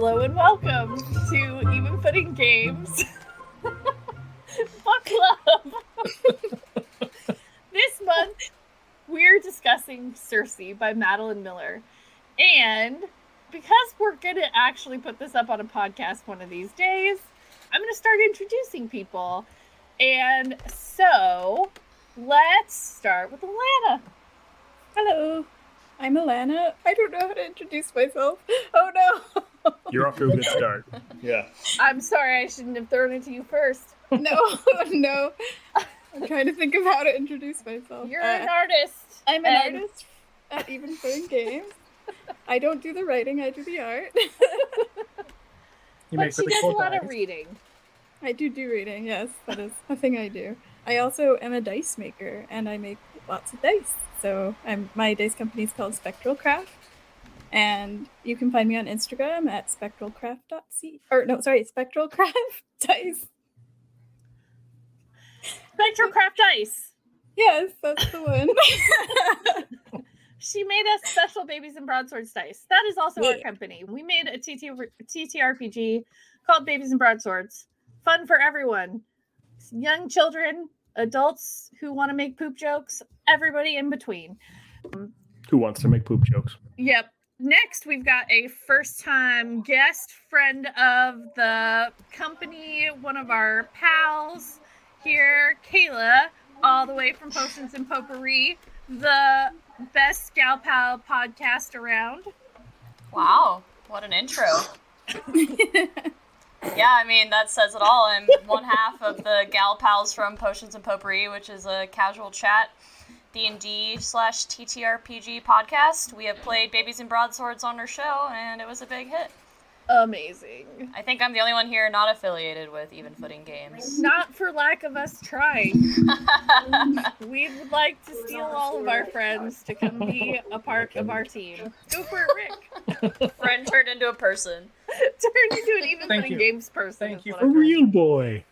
Hello and welcome to Even Footing Games. Book Club! This month, we're discussing Circe by Madeline Miller. And because we're going to actually put this up on a podcast one of these days, I'm going to start introducing people. And so, let's start with Alana. Hello. I'm Alana. I don't know how to introduce myself. Oh no! You're off to a good start. Yeah. I'm sorry, I shouldn't have thrown it to you first. No. I'm trying to think of how to introduce myself. You're an artist. I'm an artist at Even Footing Games. I don't do the writing, I do the art. But she does a lot of reading. I do reading, yes. That is a thing I do. I also am a dice maker, and I make lots of dice. So my dice company is called Spectral Craft, and you can find me on Instagram at Spectralcraft Dice. Spectralcraft Dice. Yes, that's the one. She made us special Babies and Broadswords dice. That is also our company. We made a TTRPG called Babies and Broadswords. Fun for everyone. Young children, adults who want to make poop jokes, everybody in between. Who wants to make poop jokes? Yep. Next, we've got a first-time guest, friend of the company, one of our pals here, Kayla, all the way from Potions and Potpourri, the best gal pal podcast around. Wow, what an intro. Yeah, I mean, that says it all. I'm one half of the Gal Pals from Potions and Potpourri, which is a casual chat D&D/TTRPG podcast. We have played Babies and Broadswords on our show, and it was a big hit. Amazing. I think I'm the only one here not affiliated with Even Footing Games. Not for lack of us trying. We would like to steal all of our friends to come be a part of our team. Go for it, Rick. Friend turned into a person. Turned into an Even Footing Games person. Thank you for real, boy.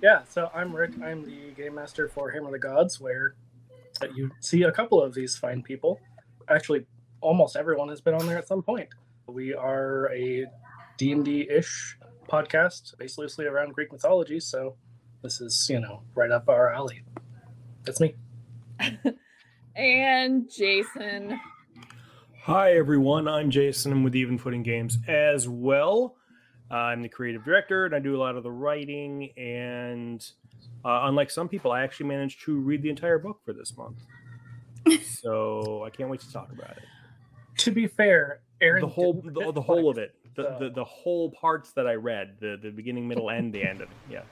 Yeah, so I'm Rick. I'm the game master for Hammer of the Gods, where you see a couple of these fine people. Actually, almost everyone has been on there at some point. We are a D&D-ish podcast, based loosely around Greek mythology, so this is, right up our alley. That's me. And Jason. Hi, everyone. I'm Jason. I'm with Even Footing Games as well. I'm the creative director, and I do a lot of the writing, and unlike some people, I actually managed to read the entire book for this month. So I can't wait to talk about it. To be fair, Aaryn, the whole of it, the whole parts that I read, the beginning, middle, and the end of it. Yeah.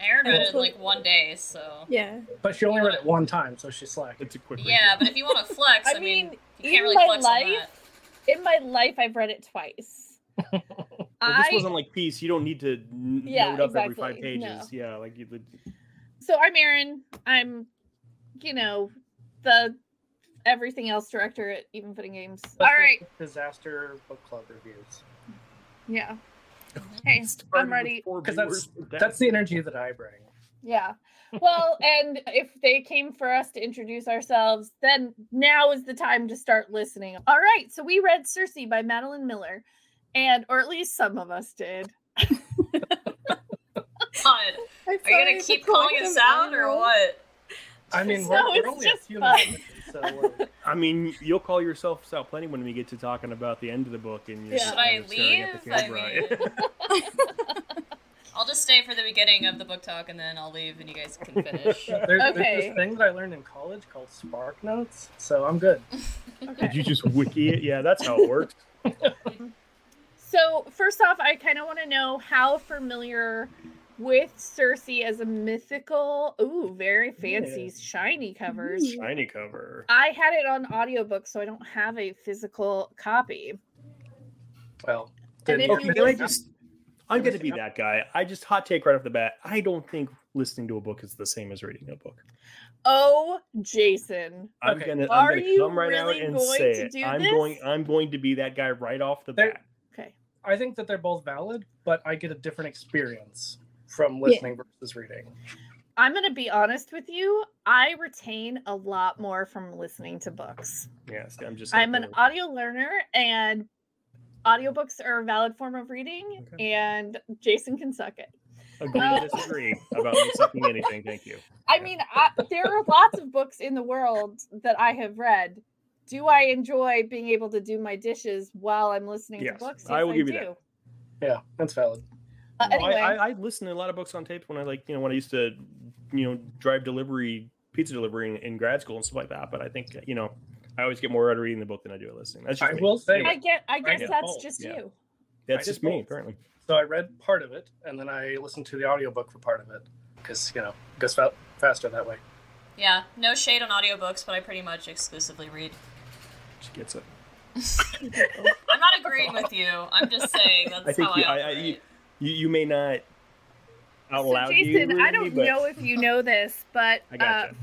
Aaryn read it in one day, so. Yeah. But she only read it one time, so she's slack. It's a quick read. Yeah, but if you want to flex, I mean, you can't really flex on that. In my life, I've read it twice. This wasn't like Peace. You don't need to load up every 5 pages. No. Yeah, like you. So I'm Aaryn. I'm, the everything else director at Even Footing Games. All right. Disaster book club reviews. Yeah. Hey, I'm ready. Because that's the energy that I bring. Yeah. Well, and if they came for us to introduce ourselves, then now is the time to start listening. All right. So we read Circe by Madeline Miller, or at least some of us did. God. Are you going to keep calling us out or what? I mean, we're only a few minutes. So, I mean, you'll call yourself out plenty when we get to talking about the end of the book. And you're Should I leave? I'll just stay for the beginning of the book talk, and then I'll leave, and you guys can finish. There's this thing that I learned in college called Spark Notes, so I'm good. Okay. Did you just wiki it? Yeah, that's how it works. So, first off, I kind of want to know how familiar with Circe as a mythical, very fancy, shiny covers. Shiny cover. I had it on audiobook, so I don't have a physical copy. Well, I'm going to be that guy. I just hot take right off the bat. I don't think listening to a book is the same as reading a book. Oh, Jason. I'm going to come right out and say it. I'm going to be that guy right off the bat. Okay. I think that they're both valid, but I get a different experience from listening versus reading. I'm going to be honest with you. I retain a lot more from listening to books. Yes, I'm an audio learner, and Audiobooks are a valid form of reading, okay. And Jason can suck it. Agree to disagree about me sucking anything, thank you. I mean, there are lots of books in the world that I have read. Do I enjoy being able to do my dishes while I'm listening to books? Yes, I will give you that. Yeah, that's valid. Anyway. I listen to a lot of books on tape when I when I used to, drive pizza delivery in grad school and stuff like that. But I think, I always get more out of reading the book than I do of listening. That's just me. I guess that's just you. That's just me, apparently. So I read part of it, and then I listened to the audiobook for part of it, because, it goes faster that way. Yeah, no shade on audiobooks, but I pretty much exclusively read. She gets it. I'm not agreeing with you. I'm just saying that's how I operate. You may not out loud. So Jason, I don't know if you know this, but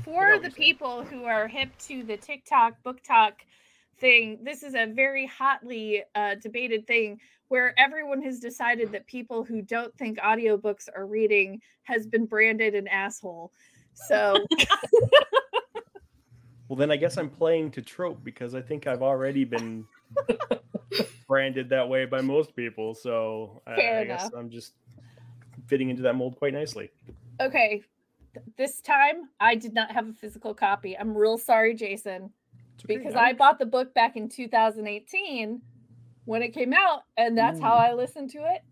for the people who are hip to the TikTok book talk thing, this is a very hotly debated thing where everyone has decided that people who don't think audiobooks are reading has been branded an asshole. So well, then I guess I'm playing to trope because I think I've already been branded that way by most people. So I guess I'm just fitting into that mold quite nicely. Okay. This time I did not have a physical copy. I'm real sorry, Jason, because I bought the book back in 2018 when it came out, and that's how I listened to it.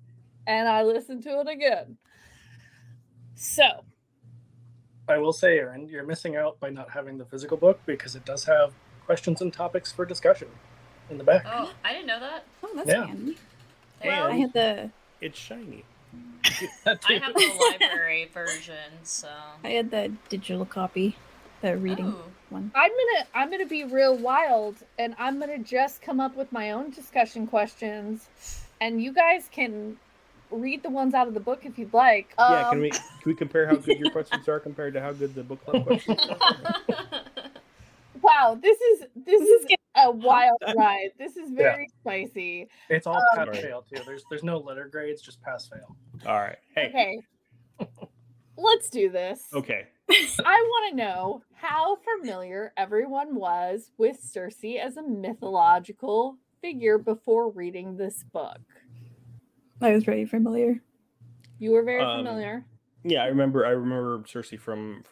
And I listened to it again. So I will say, Aaryn, you're missing out by not having the physical book because it does have questions and topics for discussion in the back. Oh, I didn't know that. Oh, that's handy. Well, I had it's shiny. I have the library version, so I had the digital copy, the reading one. I'm gonna be real wild, and I'm gonna just come up with my own discussion questions, and you guys can read the ones out of the book if you'd like. Yeah, can we compare how good your questions are compared to how good the book club questions are? Wow, this is a wild ride. This is very spicy. It's all pass-fail too. There's no letter grades, just pass-fail. All right. Hey. Okay. Let's do this. Okay. I want to know how familiar everyone was with Circe as a mythological figure before reading this book. I was very familiar. You were very familiar. Yeah, I remember Circe from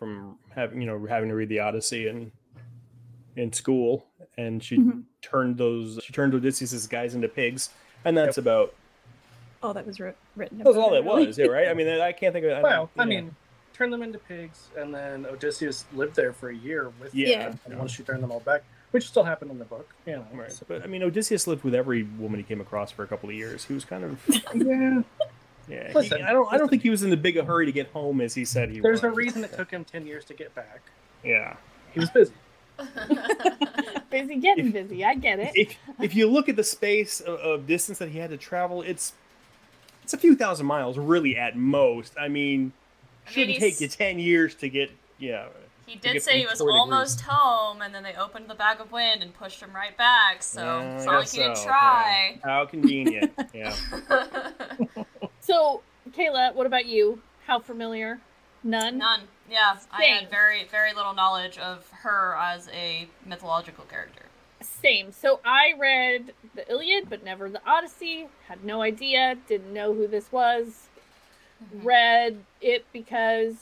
having having to read the Odyssey and in school, and she turned Odysseus's guys into pigs, and that's about all that was written. That was all that was, right? I mean, I can't think of it. Well, turn them into pigs, and then Odysseus lived there for a year with them, and once she turned them all back, which still happened in the book. Yeah, right. So, but I mean, Odysseus lived with every woman he came across for a couple of years. He was kind of yeah. Listen, I don't think he was in the big a hurry to get home as he said he was. There's a reason it took him 10 years to get back. Yeah, he was busy. Busy getting busy. I get it. If you look at the space of distance that he had to travel, it's a few thousand miles, really at most. I mean, shouldn't take you 10 years to get. Yeah. He did say he was almost home, and then they opened the bag of wind and pushed him right back, so it's not like he didn't try. Yeah. How convenient. Yeah. So, Kayla, what about you? How familiar? None. Yeah. Same. I had very, very little knowledge of her as a mythological character. Same. So I read the Iliad, but never the Odyssey. Had no idea. Didn't know who this was. Mm-hmm. Read it because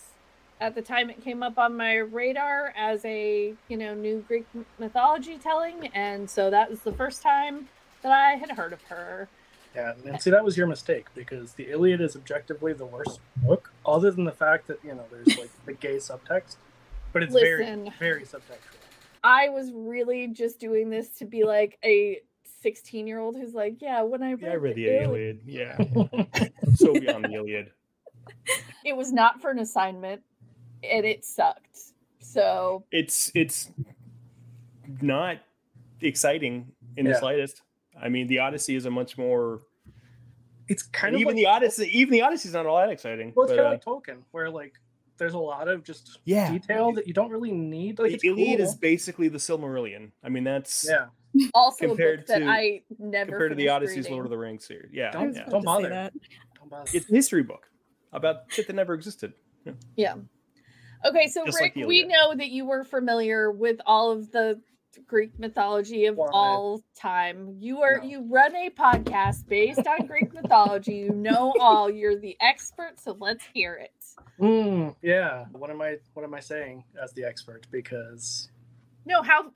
at the time it came up on my radar as a, new Greek mythology telling. And so that was the first time that I had heard of her. Yeah, and see, that was your mistake, because the Iliad is objectively the worst book, other than the fact that, there's, the gay subtext, but it's very, very subtextual. I was really just doing this to be, a 16-year-old who's like, when I read the Iliad. Yeah. So beyond the Iliad. It was not for an assignment, and it sucked, so... It's not exciting in the slightest. I mean, the Odyssey is a much more. It's kind of even the Odyssey is not all that exciting. Well, it's kind of like Tolkien, where there's a lot of just detail that you don't really need. The Iliad is basically the Silmarillion. I mean, that's also compared a book that I never compared to the Odyssey's reading. Lord of the Rings series. Yeah, don't bother. Don't bother. It's a history book about shit that never existed. Yeah. Okay, so just Rick, we know that you were familiar with all of the Greek mythology of all time. You run a podcast based on Greek mythology. You know all. You're the expert, so let's hear it. Yeah. What am I saying as the expert? Because no, how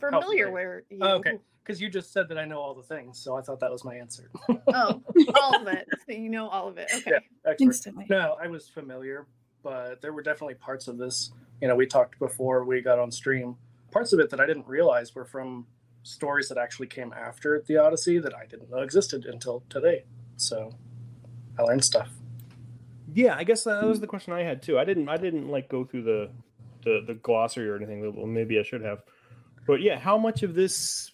familiar were you? Oh, okay. Because you just said that I know all the things, so I thought that was my answer. Oh, all of it. So you know all of it. Okay. Yeah, instantly. No, I was familiar, but there were definitely parts of this. You know, we talked before we got on stream. Parts of it that I didn't realize were from stories that actually came after the Odyssey that I didn't know existed until today. So I learned stuff. Yeah, I guess that was the question I had too. I didn't like go through the glossary or anything. Well, maybe I should have. But yeah, how much of this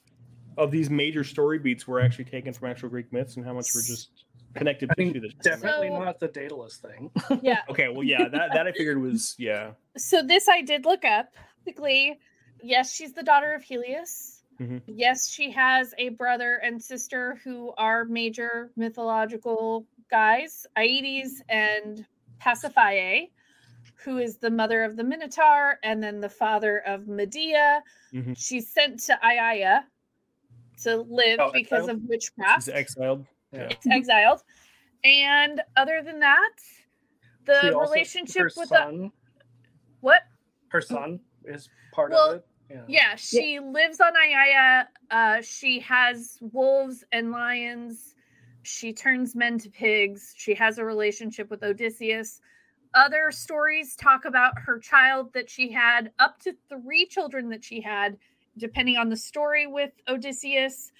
of these major story beats were actually taken from actual Greek myths, and how much were just connected to this? Definitely not the Daedalus thing. Yeah. Okay. Well, yeah, that I figured was yeah. So this I did look up quickly. Yes, she's the daughter of Helios. Mm-hmm. Yes, she has a brother and sister who are major mythological guys, Aedes and Pasiphae, who is the mother of the Minotaur and then the father of Medea. Mm-hmm. She's sent to Aiaia to live because of witchcraft. She's exiled. Yeah. It's exiled. And other than that, the relationship with the... What? Her son is part of it. Yeah, she lives on Aiaia. She has wolves and lions. She turns men to pigs. She has a relationship with Odysseus. Other stories talk about her child that she had, up to 3 children that she had, depending on the story with Odysseus.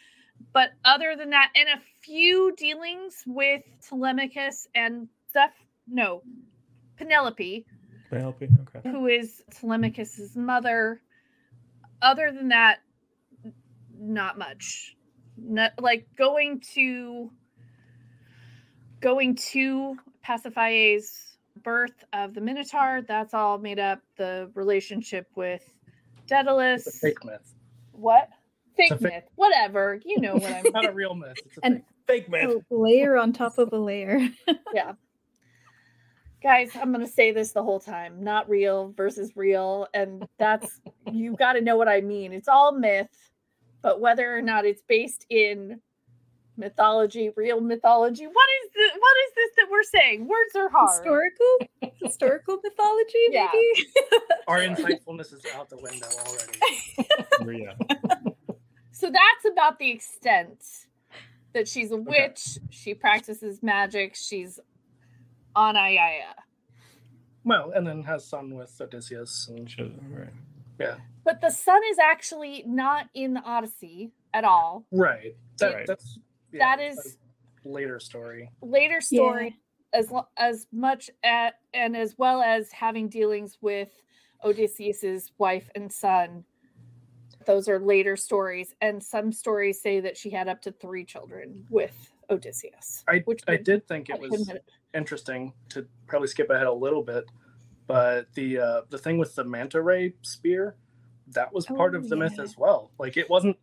But other than that, and a few dealings with Telemachus and Penelope. Penelope, okay. Who is Telemachus' mother. Other than that, not much. Not, like going to Pasiphae's birth of the Minotaur, that's all made up. The relationship with Daedalus. It's a fake myth. What? Fake myth. Whatever. You know what I mean. Not a real myth. It's a fake myth. A layer on top of a layer. Yeah. Guys, I'm going to say this the whole time. Not real versus real. And that's, you got to know what I mean. It's all myth, but whether or not it's based in mythology, real mythology. What is this that we're saying? Words are hard. Historical mythology, yeah. Maybe? Our insightfulness is out the window already. So that's about the extent that she's a witch. Okay. She practices magic. She's on Aiaia. Well, and then has son with Odysseus. And right. Yeah. But the son is actually not in the Odyssey at all. Right. That is a later story. Yeah. as well as having dealings with Odysseus's wife and son. Those are later stories, and some stories say that she had up to 3 children with Odysseus. I did think it was interesting to probably skip ahead a little bit, but the thing with the manta ray spear, that was part of the myth as well. Like it wasn't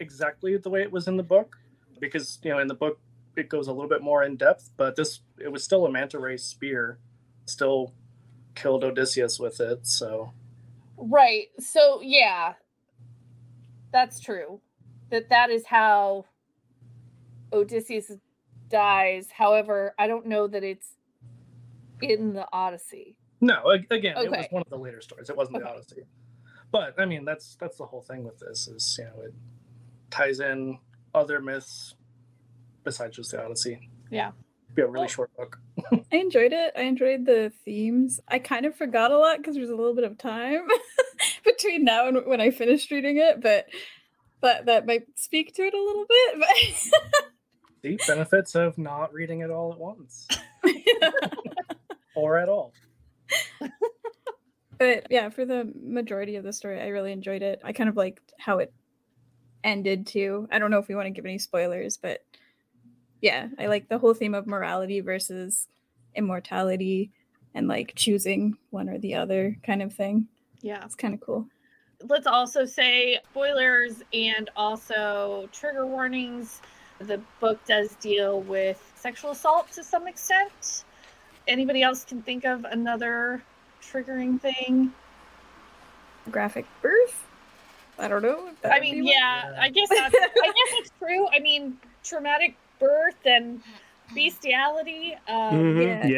exactly the way it was in the book, because you know in the book it goes a little bit more in depth, but it was still a manta ray spear, still killed Odysseus with it. So right, so yeah, that's true. That is how Odysseus dies. However, I don't know that it's in the Odyssey. No, again, okay. It was one of the later stories. It wasn't the Odyssey. But I mean, that's the whole thing with this is, you know, it ties in other myths besides just the Odyssey. Yeah. It'd be a really short book. I enjoyed it. I enjoyed the themes. I kind of forgot a lot because there was a little bit of time between now and when I finished reading it, but that might speak to it a little bit. But the benefits of not reading it all at once. Or at all. But yeah, for the majority of the story, I really enjoyed it. I kind of liked how it ended too. I don't know if we want to give any spoilers, but yeah, I like the whole theme of morality versus immortality and like choosing one or the other kind of thing. Yeah. It's kind of cool. Let's also say spoilers and also trigger warnings. The book does deal with sexual assault to some extent. Anybody else can think of another triggering thing? graphic birth? I don't know. I mean, yeah, I guess that's, I guess it's true. I mean, traumatic birth and bestiality. Mm-hmm.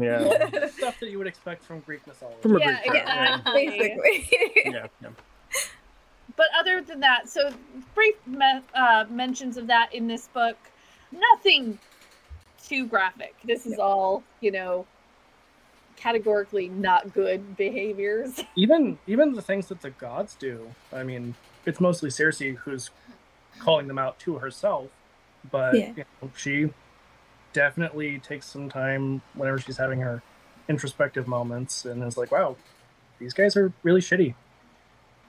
Yeah. Stuff that you would expect from Greek mythology. From a Greek mythology. Basically. Yeah. But other than that, so brief mentions of that in this book. Nothing too graphic. This is all, categorically not good behaviors. Even the things that the gods do. I mean, it's mostly Circe who's calling them out to herself, but she definitely takes some time whenever she's having her introspective moments and is like, wow, these guys are really shitty.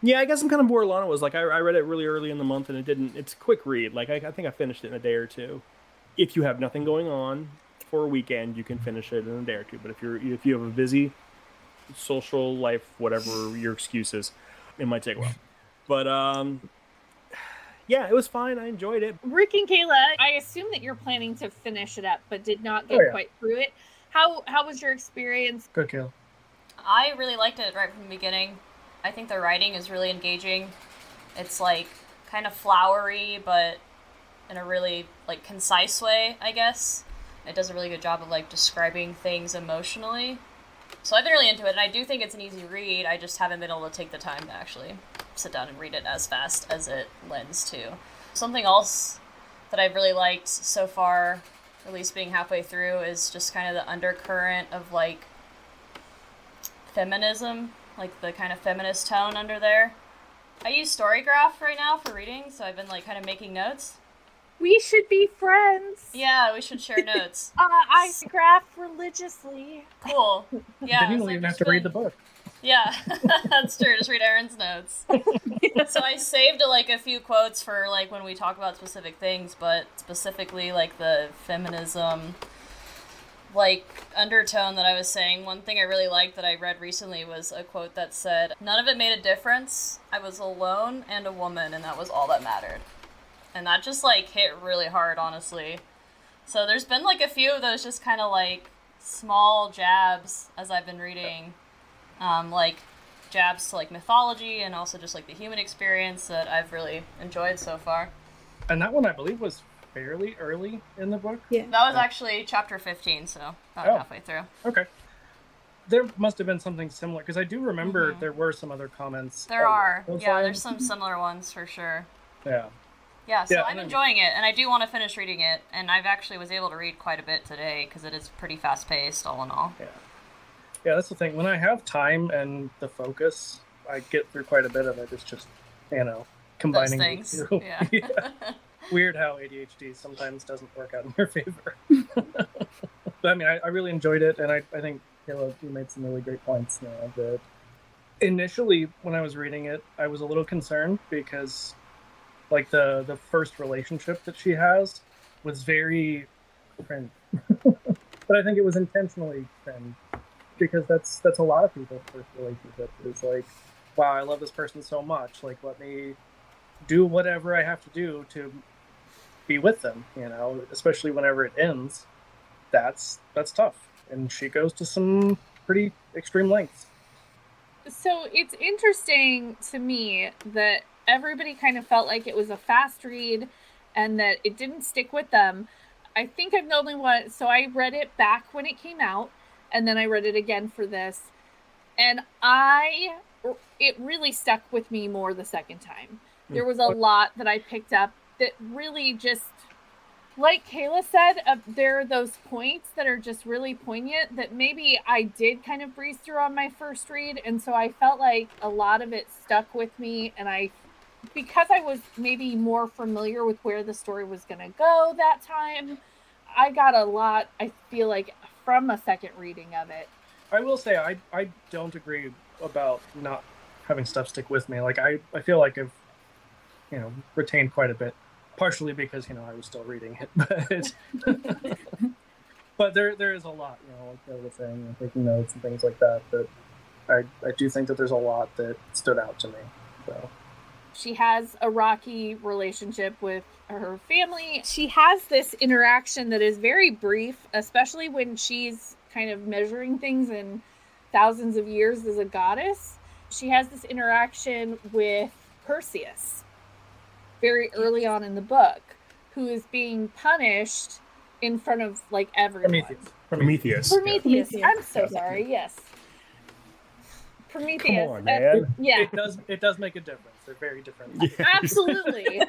Yeah, I guess I'm kind of bored. Lana was like, I read it really early in the month and it's a quick read. Like, I think I finished it in a day or two. If you have nothing going on for a weekend, you can finish it in a day or two. But if you have a busy social life, whatever your excuse is, it might take a while. But it was fine. I enjoyed it. Rick and Kayla, I assume that you're planning to finish it up, but did not get quite through it. How was your experience? Good, Kayla. I really liked it right from the beginning. I think the writing is really engaging. It's like kind of flowery, but in a really like concise way, I guess. It does a really good job of like describing things emotionally. So I've been really into it, and I do think it's an easy read. I just haven't been able to take the time to actually sit down and read it as fast as it lends to. Something else that I've really liked so far, at least being halfway through, is just kind of the undercurrent of like feminism. Like the kind of feminist tone under there. I use StoryGraph right now for reading, so I've been like kind of making notes. We should be friends. Yeah, we should share notes. I graph religiously. Cool. Yeah. Then you don't even have to read the book. Yeah, that's true. Just read Aaron's notes. So I saved like a few quotes for like when we talk about specific things, but specifically like the feminism like undertone that I was saying. One thing I really liked that I read recently was a quote that said, "None of it made a difference. I was alone and a woman, and that was all that mattered." And that just like hit really hard, honestly. So there's been like a few of those just kind of like small jabs as I've been reading, like jabs to like mythology and also just like the human experience that I've really enjoyed so far. And that one I believe was fairly early in the book. Yeah. That was actually chapter 15, so about halfway through. Okay. There must have been something similar, because I do remember there were some other comments. There are. Yeah, there's some similar ones for sure. Yeah. Yeah, so I'm enjoying it, and I do want to finish reading it, and I've actually was able to read quite a bit today, because it is pretty fast-paced, all in all. Yeah, that's the thing. When I have time and the focus, I get through quite a bit of it. It's just, combining those things. Yeah. Weird how ADHD sometimes doesn't work out in your favor. But I mean, I really enjoyed it, and I think, Kayla, you made some really great points. That initially, when I was reading it, I was a little concerned because, like, the first relationship that she has was very cringe. But I think it was intentionally cringe, because that's a lot of people's first relationship. It's like, wow, I love this person so much. Like, let me do whatever I have to do to be with them, especially whenever it ends. That's tough. And she goes to some pretty extreme lengths. So it's interesting to me that everybody kind of felt like it was a fast read and that it didn't stick with them. I think I'm the only one. So I read it back when it came out, and then I read it again for this. And it really stuck with me more the second time. There was a lot that I picked up that really just, like Kayla said, there are those points that are just really poignant that maybe I did kind of breeze through on my first read. And so I felt like a lot of it stuck with me. And because I was maybe more familiar with where the story was going to go that time, I got a lot, I feel like, from a second reading of it. I will say I don't agree about not having stuff stick with me. Like, I feel like I've retained quite a bit, partially because, I was still reading it, but there is a lot, like the thing and taking notes and things like that, but I do think that there's a lot that stood out to me. So she has a rocky relationship with her family. She has this interaction that is very brief, especially when she's kind of measuring things in thousands of years as a goddess. she has this interaction with Perseus very early on in the book, who is being punished in front of like everyone. Prometheus. Yeah. I'm so sorry. Yes. Prometheus. Come on, man. Yeah. It does make a difference. They're very different. Yeah. Absolutely.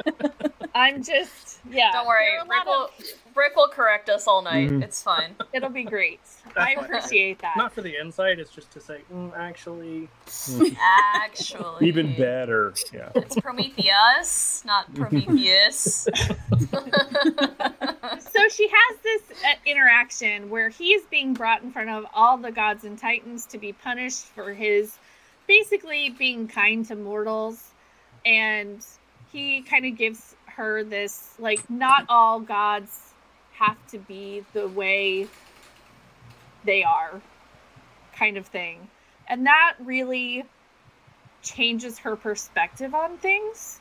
I'm just, yeah. Don't worry. Rick will correct us all night. Mm-hmm. It's fine. It'll be great. I appreciate that. Not for the insight. It's just to say, actually. Even better. Yeah. It's Prometheus, not Prometheus. So she has this interaction where he's being brought in front of all the gods and titans to be punished for his basically being kind to mortals, and he kind of gives her this, like, not all gods have to be the way they are kind of thing. And that really changes her perspective on things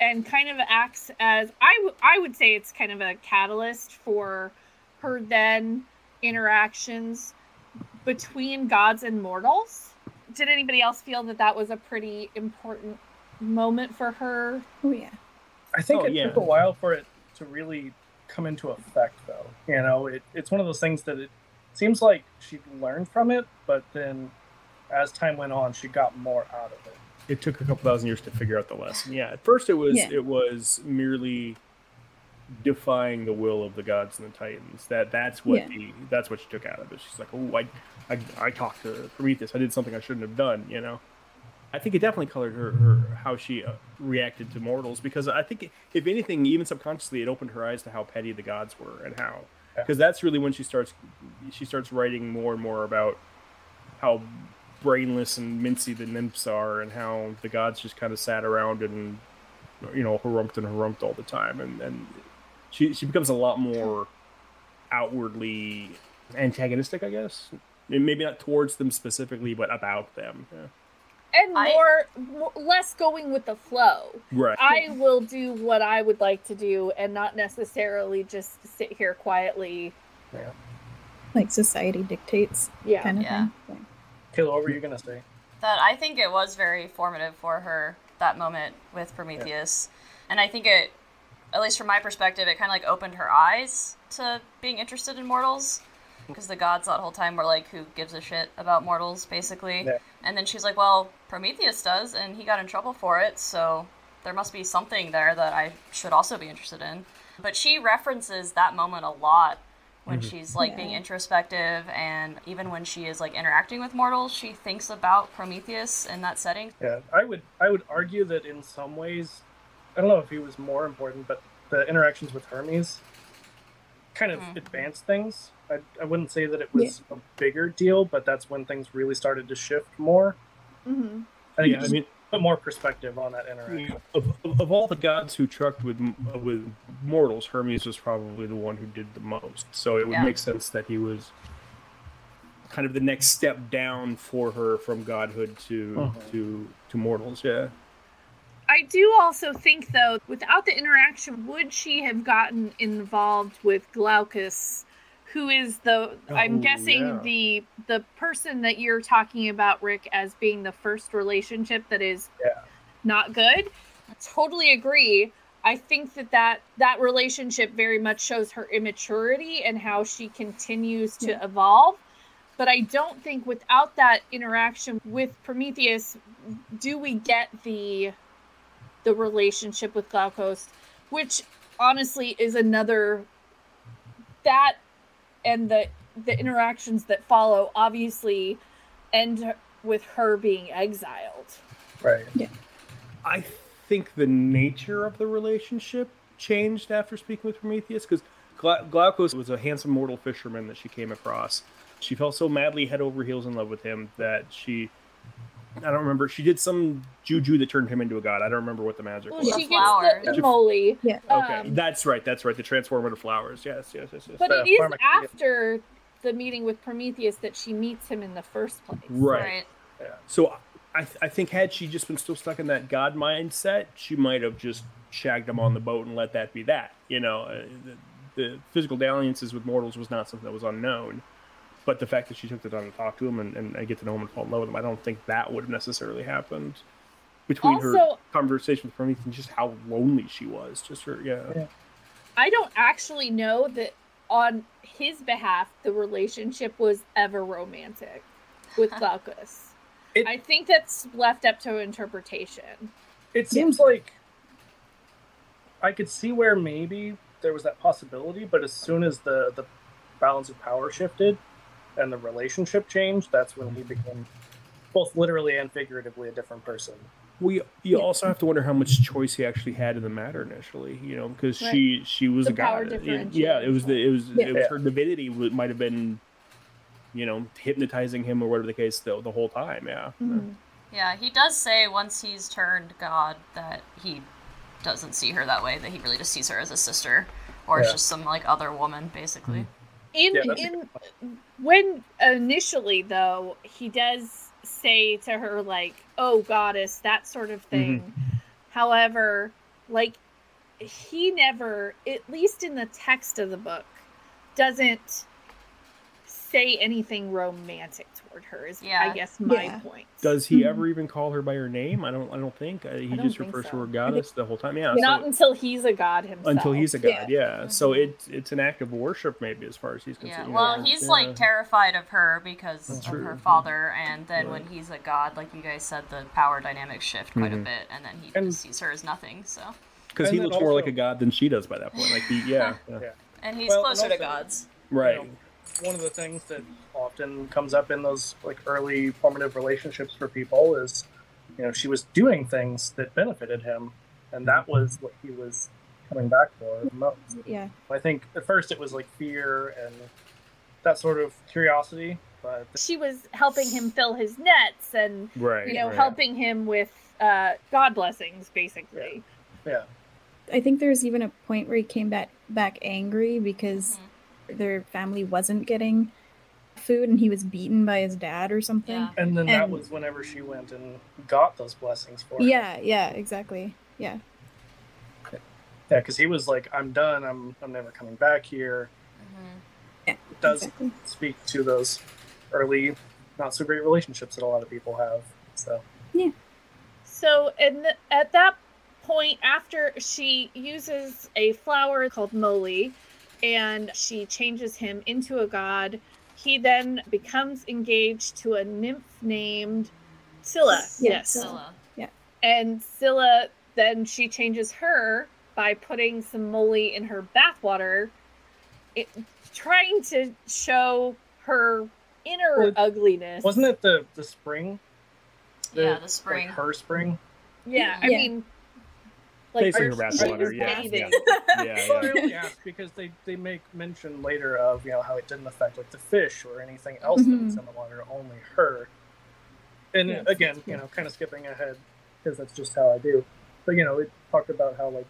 and kind of acts as, I would say it's kind of a catalyst for her then interactions between gods and mortals. Did anybody else feel that was a pretty important moment for her? Oh, yeah. I think took a while for it to really come into effect, though. You know, it's one of those things that it seems like she learned from it, but then as time went on, she got more out of it. It took a couple thousand years to figure out the lesson. Yeah, at first it was merely defying the will of the gods and the titans. That's what she took out of it. She's like, oh, I talked to Prometheus. I did something I shouldn't have done, you know. I think it definitely colored her how she reacted to mortals, because I think, if anything, even subconsciously, it opened her eyes to how petty the gods were and how, because that's really when she starts writing more and more about how brainless and mincy the nymphs are and how the gods just kind of sat around and, you know, harumphed and harumphed all the time, and she becomes a lot more outwardly antagonistic, I guess. Maybe not towards them specifically, but about them. Yeah. And less going with the flow. Right. I will do what I would like to do and not necessarily just sit here quietly. Yeah. Like society dictates. Yeah. Kind of thing. Kayla, what were you going to say? That I think it was very formative for her, that moment with Prometheus. Yeah. And I think it, at least from my perspective, it kind of like opened her eyes to being interested in mortals. Because the gods that whole time were like, who gives a shit about mortals, basically. Yeah. And then she's like, well, Prometheus does, and he got in trouble for it, so there must be something there that I should also be interested in. But she references that moment a lot when she's like being introspective, and even when she is like interacting with mortals, she thinks about Prometheus in that setting. Yeah, I would argue that in some ways, I don't know if he was more important, but the interactions with Hermes kind of advanced things. I wouldn't say that it was a bigger deal, but that's when things really started to shift more. Mm-hmm. I think it put more perspective on that interaction. Of all the gods who trucked with mortals, Hermes was probably the one who did the most. So it would make sense that he was kind of the next step down for her from godhood to mortals. Yeah. I do also think, though, without the interaction, would she have gotten involved with Glaucus? Who is the person that you're talking about, Rick, as being the first relationship that is not good. I totally agree. I think that relationship very much shows her immaturity and how she continues to evolve. But I don't think without that interaction with Prometheus, do we get the relationship with Glaucos, which honestly is another... that. And the interactions that follow obviously end with her being exiled. Right. Yeah. I think the nature of the relationship changed after speaking with Prometheus, because Glaucos was a handsome mortal fisherman that she came across. She fell so madly head over heels in love with him that she did some juju that turned him into a god. I don't remember what the magic was. She gets the moly. Yeah. Okay, that's right. The transformer to flowers. Yes. But it is after the meeting with Prometheus that she meets him in the first place. Right. Yeah. So I think had she just been still stuck in that god mindset, she might have just shagged him on the boat and let that be that. You know, the physical dalliances with mortals was not something that was unknown. But the fact that she took the time to talk to him and get to know him and fall in love with him, I don't think that would have necessarily happened. Between also, her conversation with Prometheus and just how lonely she was. Just her, yeah. I don't actually know that on his behalf, the relationship was ever romantic with Glaucus. I think that's left up to interpretation. It seems like I could see where maybe there was that possibility, but as soon as the balance of power shifted and the relationship changed, that's when he became both literally and figuratively a different person. Well, you also have to wonder how much choice he actually had in the matter initially, you know, because right. she was the a god. Yeah, it was her divinity might have been, you know, hypnotizing him or whatever the case the whole time. Yeah. Mm-hmm. Yeah, he does say once he's turned god that he doesn't see her that way, that he really just sees her as a sister or it's just some like other woman basically. When initially though he does say to her like, oh goddess, that sort of thing. Mm-hmm. However, like he never, at least in the text of the book, doesn't say anything romantic toward her is I guess my point. Does he ever even call her by her name? I don't think. He just refers to her goddess the whole time. Yeah. Not until he's a god himself. Until he's a god, yeah. So it's an act of worship maybe as far as he's concerned. Yeah. Well, he's like terrified of her because That's of true. Her father, and then when he's a god, like you guys said, the power dynamics shift quite a bit, and then he just sees her as nothing, so. Because he looks more like a god than she does by that point. Like and he's closer to gods. Right. You know, one of the things that often comes up in those like early formative relationships for people is, you know, she was doing things that benefited him, and that was what he was coming back for most. Yeah. I think at first it was like fear and that sort of curiosity, but she was helping him fill his nets and helping him with God blessings basically. Yeah. I think there's even a point where he came back angry because their family wasn't getting food and he was beaten by his dad or something. Yeah. And then that was whenever she went and got those blessings for him. Yeah, exactly. Yeah. Yeah, because he was like, I'm done. I'm never coming back here. Mm-hmm. Yeah, it does speak to those early, not so great relationships that a lot of people have. So. Yeah. So at that point, after she uses a flower called Moly, and she changes him into a god. He then becomes engaged to a nymph named Scylla. Yes. Scylla. Yeah. And Scylla, then she changes her by putting some moly in her bathwater, trying to show her inner ugliness. Wasn't it the spring? The spring. Like her spring? Yeah, I mean... Like basically her because they make mention later of, you know, how it didn't affect like the fish or anything else that was in the water, only her. And again, you know, kind of skipping ahead because that's just how I do. But you know, it talked about how like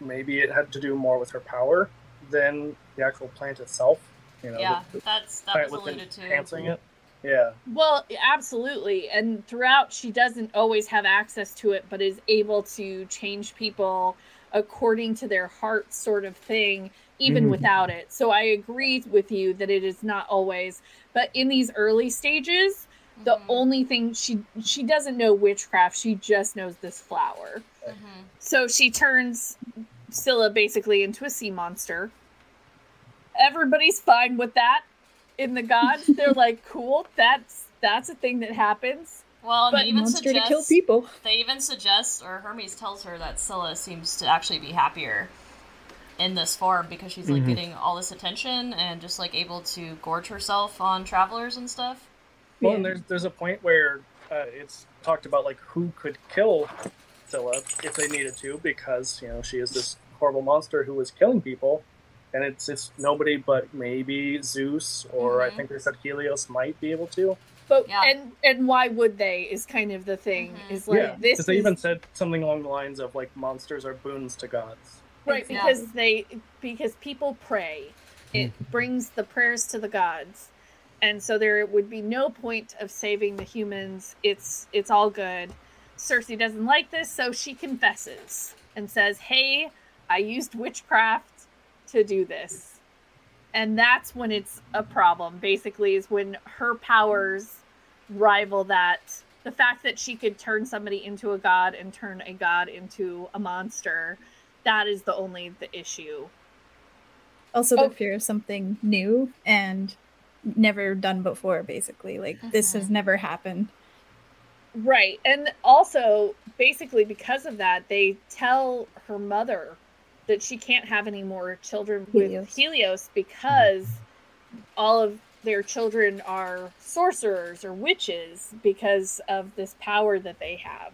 maybe it had to do more with her power than the actual plant itself. You know, yeah, that was alluded to. Canceling it. Yeah. Well, absolutely. And throughout, she doesn't always have access to it, but is able to change people according to their heart sort of thing, even without it. So I agree with you that it is not always. But in these early stages, the only thing she doesn't know witchcraft. She just knows this flower. Mm-hmm. So she turns Scylla basically into a sea monster. Everybody's fine with that. In the gods, they're like, cool, that's a thing that happens. Well, but they even suggest to kill people. They even suggest, or Hermes tells her that Scylla seems to actually be happier in this form because she's like getting all this attention and just like able to gorge herself on travelers and stuff. Well, and there's a point where it's talked about like who could kill Scylla if they needed to, because you know she is this horrible monster who was killing people. And it's nobody but maybe Zeus or I think they said Helios might be able to. But and why would they is kind of the thing. Mm-hmm. Is like this. Because they even said something along the lines of like monsters are boons to gods. Right, because because people pray. It brings the prayers to the gods. And so there would be no point of saving the humans. It's all good. Circe doesn't like this, so she confesses and says, hey, I used witchcraft to do this, And that's when it's a problem, basically, is when her powers rival that. The fact that she could turn somebody into a god and turn a god into a monster, that is the only issue. Also the fear of something new and never done before, basically. Like, this has never happened. Right. And also, basically, because of that, they tell her mother that she can't have any more children with Helios because all of their children are sorcerers or witches because of this power that they have.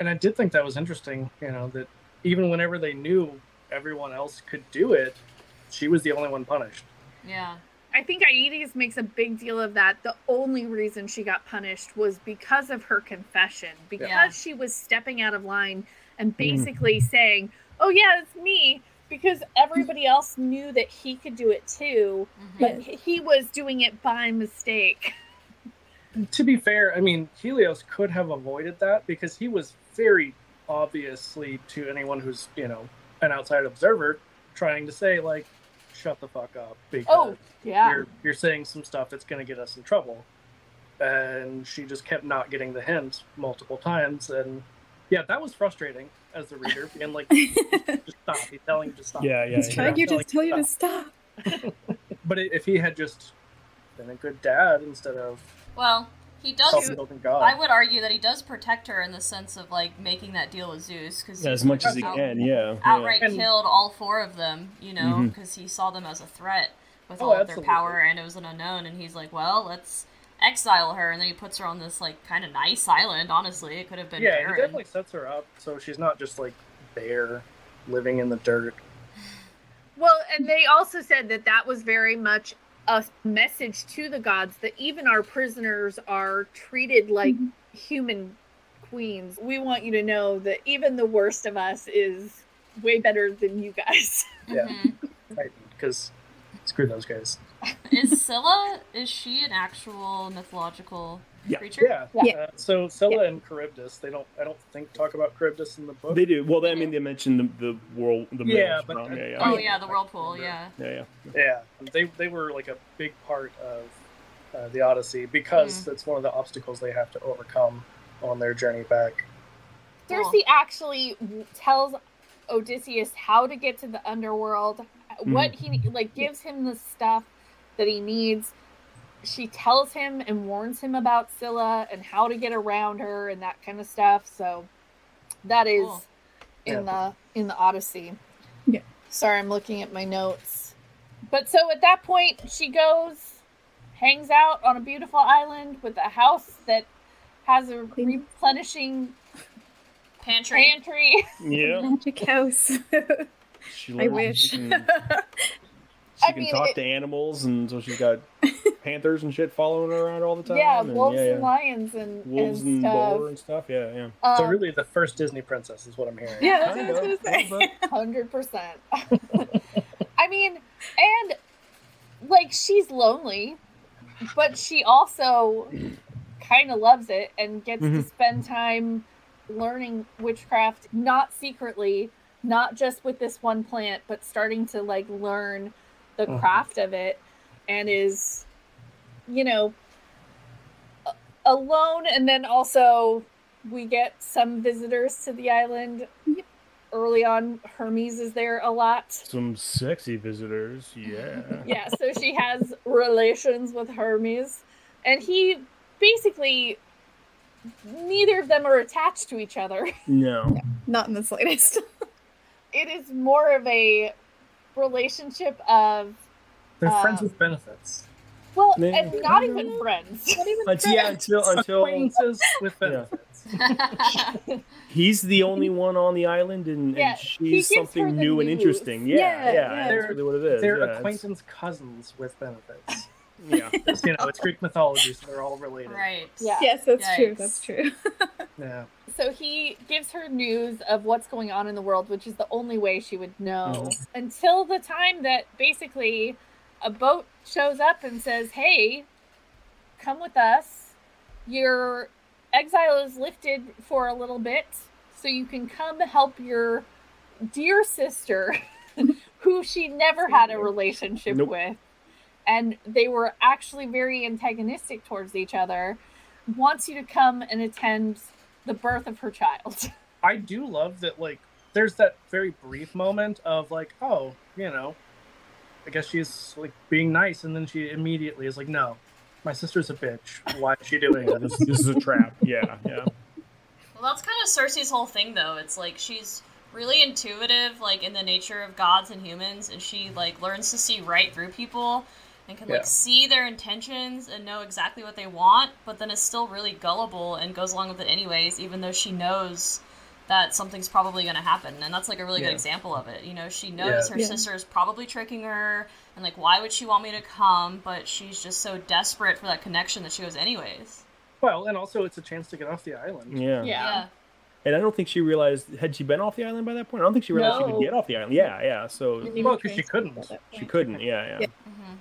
And I did think that was interesting, you know, that even whenever they knew everyone else could do it, she was the only one punished. Yeah. I think Aedes makes a big deal of that. The only reason she got punished was because of her confession, because she was stepping out of line and basically saying, oh yeah, it's me, because everybody else knew that he could do it too, but he was doing it by mistake. To be fair, I mean, Helios could have avoided that because he was very obviously, to anyone who's, you know, an outside observer, trying to say, like, shut the fuck up because you're saying some stuff that's going to get us in trouble. And she just kept not getting the hint multiple times. And yeah, that was frustrating. As the reader, being like, just stop. He's telling you to stop. Yeah, yeah. He's trying to tell you to stop. But if he had just been a good dad instead of he does. God. I would argue that he does protect her in the sense of like making that deal with Zeus because as much as he can. Yeah, outright killed all four of them. You know, because he saw them as a threat with all of their power, and it was an unknown. And he's like, well, let's exile her, and then he puts her on this like kind of nice island. Honestly, it could have been barren. He definitely sets her up so she's not just like there living in the dirt. Well, and they also said that that was very much a message to the gods that even our prisoners are treated like human queens. We want you to know that even the worst of us is way better than you guys. Right, because screw those guys. Is Scylla, is she an actual mythological creature? So Scylla and Charybdis, I don't think talk about Charybdis in the book. They do. Well, I mean, they mentioned the world, the the whirlpool, They were like a big part of the Odyssey because that's one of the obstacles they have to overcome on their journey back. Circe actually tells Odysseus how to get to the underworld, what he like gives him the stuff that he needs. She tells him and warns him about Scylla and how to get around her and that kind of stuff. So that is in the Odyssey. Yeah. Sorry, I'm looking at my notes. But so at that point, she goes, hangs out on a beautiful island with a house that has a replenishing pantry. Yeah. Magic house. I wish. She can talk to animals, and so she's got panthers and shit following her around all the time. Yeah, and wolves and lions and wolves and boar and stuff. Yeah, yeah. So really, the first Disney princess is what I'm hearing. Yeah, that's what I was gonna say. 100%. I mean, and like she's lonely, but she also kind of loves it and gets to spend time learning witchcraft, not secretly. Not just with this one plant, but starting to like learn the craft of it, and is, you know, alone. And then also we get some visitors to the island. Early on, Hermes is there a lot. Some sexy visitors, yeah. Yeah, so she has relations with Hermes, and he basically, neither of them are attached to each other. No, not in the slightest. It is more of a relationship of... They're friends with benefits. Well, and not even friends. Not even friends. Yeah, until acquaintances with benefits. Yeah. He's the only one on the island, and she's something new and interesting. Yeah, that's really what it is. They're acquaintance cousins with benefits. Yeah, you know, it's Greek mythology, so they're all related. Right. Yeah. Yes, that's true. That's true. Yeah. So he gives her news of what's going on in the world, which is the only way she would know. Until the time that basically a boat shows up and says, hey, come with us. Your exile is lifted for a little bit, so you can come help your dear sister who she never had a relationship with, and they were actually very antagonistic towards each other, wants you to come and attend the birth of her child. I do love that, like, there's that very brief moment of, like, oh, you know, I guess she's, like, being nice, and then she immediately is like, no, my sister's a bitch. Why is she doing that? This is a trap. Yeah, yeah. Well, that's kind of Circe's whole thing, though. It's, like, she's really intuitive, like, in the nature of gods and humans, and she, like, learns to see right through people and can, like, see their intentions and know exactly what they want, but then is still really gullible and goes along with it anyways, even though she knows that something's probably going to happen. And that's, like, a really good example of it. You know, she knows her sister is probably tricking her, and, like, why would she want me to come? But she's just so desperate for that connection that she goes anyways. Well, and also it's a chance to get off the island. Yeah. And I don't think she realized, had she been off the island by that point? I don't think she realized she could get off the island. Yeah. So, well, because she couldn't. She couldn't, yeah. Mm-hmm.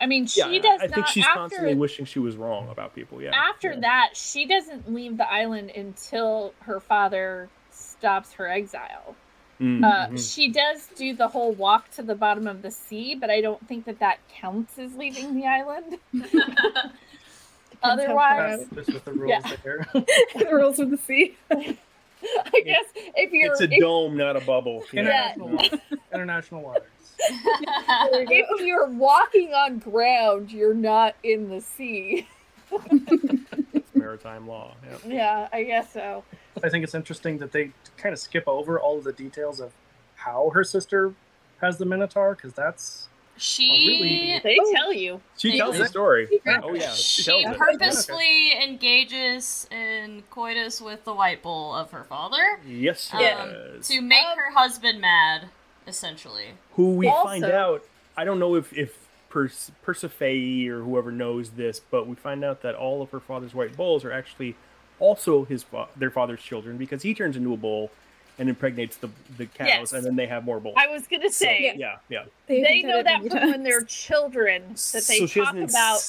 I mean, she does I think she's constantly wishing she was wrong about people, After that, she doesn't leave the island until her father stops her exile. Mm-hmm. She does do the whole walk to the bottom of the sea, but I don't think that counts as leaving the island. Otherwise, with the rules there. The rules of the sea. I guess if you're, it's a dome, not a bubble. International waters. If you're walking on ground, you're not in the sea. It's maritime law. Yep. Yeah, I guess so. I think it's interesting that they kind of skip over all of the details of how her sister has the Minotaur, because that's. She tells the story. She purposefully engages in coitus with the white bull of her father. Yes, to make her husband mad, essentially. Who we also find out, I don't know if Persephoné or whoever knows this, but we find out that all of her father's white bulls are actually also their father's children, because he turns into a bull and impregnates the cows, and then they have more bulls. I was going to say, so, yeah. They know that from when they're children, that they talk about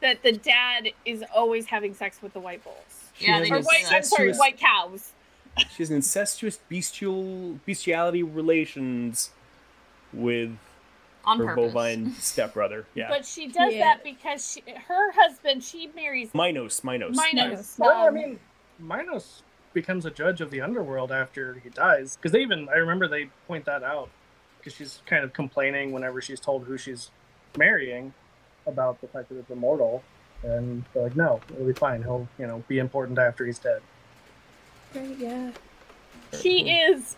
that the dad is always having sex with the white bulls. White cows. She has an incestuous bestiality relations with her bovine stepbrother. Yeah. But she does that because her husband, she marries Minos. Well, I mean, Minos becomes a judge of the underworld after he dies, because I remember they point that out, because she's kind of complaining whenever she's told who she's marrying about the fact that it's immortal, and they're like, no, it'll be fine, he'll be important after he's dead. She is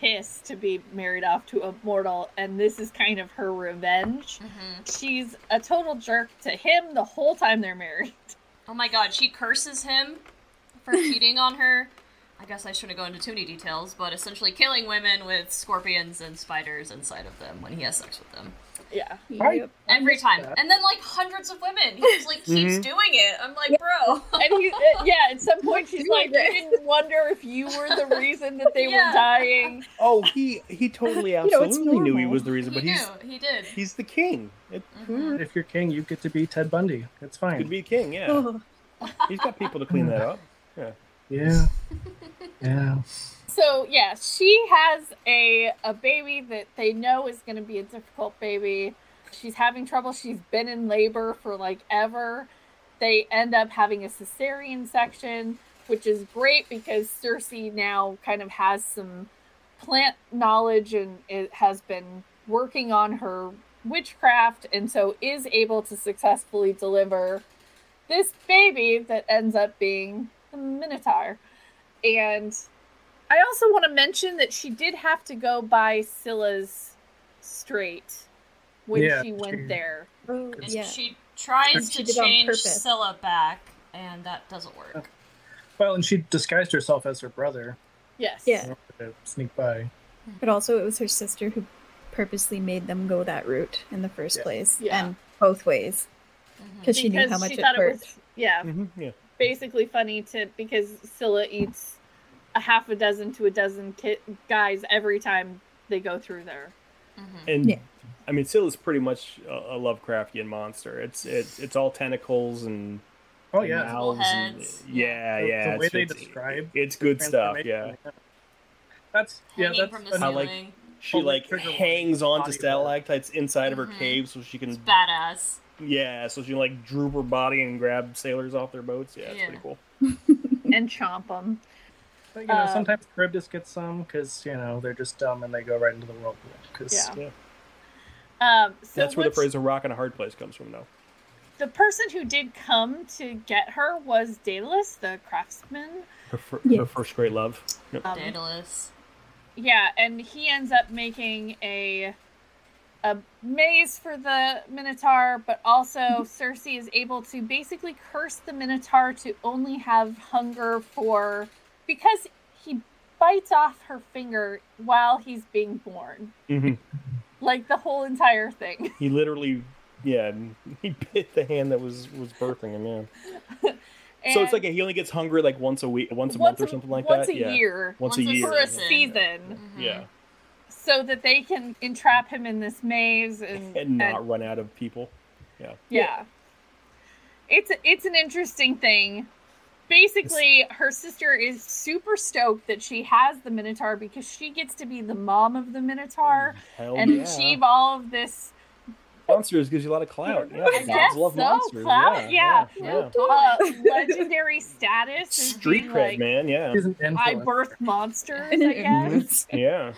pissed to be married off to a mortal, and this is kind of her revenge. Mm-hmm. She's a total jerk to him the whole time they're married. Oh my god, she curses him for cheating on her. I guess I shouldn't go into too many details, but essentially killing women with scorpions and spiders inside of them when he has sex with them. Yeah. Every time. That. And then, like, hundreds of women. He just, like, keeps doing it. I'm like, bro. And at some point she's like, you didn't wonder if you were the reason that they were dying. Oh, he totally absolutely knew he was the reason, but he did. He's the king. If you're king, you get to be Ted Bundy. It's fine. You could be king, He's got people to clean that up. Yeah. So, she has a baby that they know is going to be a difficult baby. She's having trouble. She's been in labor for, like, ever. They end up having a cesarean section, which is great because Circe now kind of has some plant knowledge and it has been working on her witchcraft, and so is able to successfully deliver this baby that ends up being the Minotaur. And I also want to mention that she did have to go by Scylla's strait when she went there. And she tries to change Scylla back, and that doesn't work. Okay. Well, and she disguised herself as her brother. Yes. Yeah. To sneak by. But also it was her sister who purposely made them go that route in the first place. Yeah. And both ways. Mm-hmm. Because she knew how much it hurt. Basically funny because Scylla eats a half a dozen to a dozen guys every time they go through there. Mm-hmm. And I mean, Scylla's pretty much a Lovecraftian monster. It's all tentacles and mouths heads. And, the way they describe it's good stuff. That's hanging from the ceiling. She like hangs on to stalactites inside of her cave so she can. It's badass. Yeah, so she can like droop her body and grab sailors off their boats. Yeah, it's pretty cool. And chomp them. But, you know, sometimes Charybdis gets some because, you know, they're just dumb and they go right into the whirlpool. So that's where the phrase "a rock and a hard place" comes from, though. The person who did come to get her was Daedalus, the craftsman. Her first great love. Yep. Daedalus. Yeah, and he ends up making a maze for the Minotaur, but also Circe is able to basically curse the Minotaur to only have hunger for... because he bites off her finger while he's being born. Mm-hmm. Like, the whole entire thing. He literally... yeah, he bit the hand that was birthing him, yeah. So it's like he only gets hungry like once a month or something like that? Year. Once a year. For a season. Mm-hmm. Yeah. So that they can entrap him in this maze. And not run out of people. Yeah. Yeah. It's an interesting thing. Basically, her sister is super stoked that she has the Minotaur because she gets to be the mom of the Minotaur achieve all of this. Monsters gives you a lot of clout. Yeah, I love monsters. Clout? Yeah. Legendary status. Street cred, like, man. Yeah. I birth monsters, I guess. Yeah.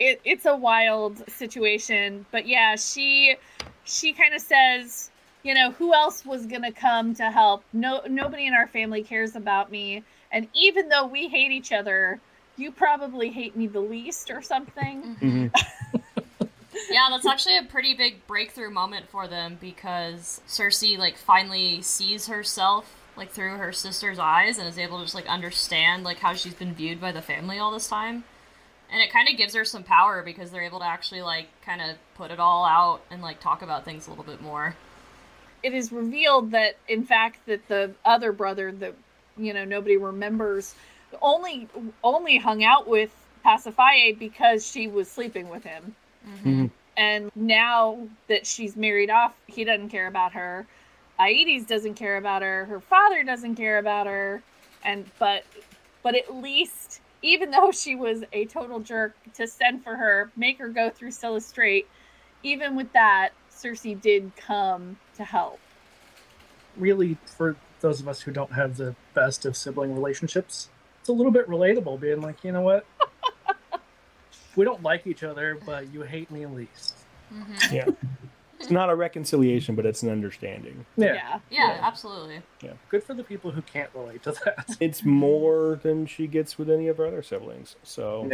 It's a wild situation, but yeah, she kind of says, you know, who else was gonna come to help? Nobody in our family cares about me, and even though we hate each other, you probably hate me the least or something. Mm-hmm. Yeah, that's actually a pretty big breakthrough moment for them because Circe, like, finally sees herself, like, through her sister's eyes and is able to just, like, understand, like, how she's been viewed by the family all this time. And it kind of gives her some power because they're able to actually, like, kind of put it all out and, like, talk about things a little bit more. It is revealed that, in fact, that the other brother that, you know, nobody remembers only hung out with Pasiphae because she was sleeping with him. Mm-hmm. And now that she's married off, he doesn't care about her. Aedes doesn't care about her. Her father doesn't care about her. But at least, even though she was a total jerk to send for her, make her go through Scylla Strait, even with that, Circe did come to help. Really, for those of us who don't have the best of sibling relationships, it's a little bit relatable, being like, you know what? We don't like each other, but you hate me least. Mm-hmm. Yeah. It's not a reconciliation, but it's an understanding. Yeah, absolutely. Yeah. Good for the people who can't relate to that. It's more than she gets with any of her other siblings. So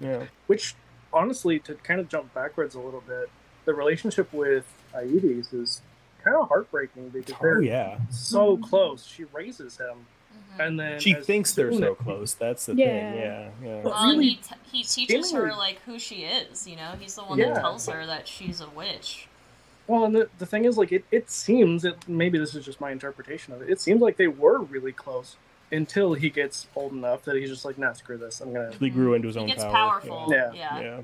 Yeah. Which, honestly, to kind of jump backwards a little bit, the relationship with Aedes is kind of heartbreaking because they're so close. She raises him. And then she thinks they're so close. That's the thing. Yeah. Well, really, he teaches her like who she is. You know, he's the one that tells her that she's a witch. Well, and the thing is, like, it seems that maybe this is just my interpretation of it. It seems like they were really close until he gets old enough that he's just like, nah, screw this. I'm gonna. He grew into his own power. He gets powerful. Yeah.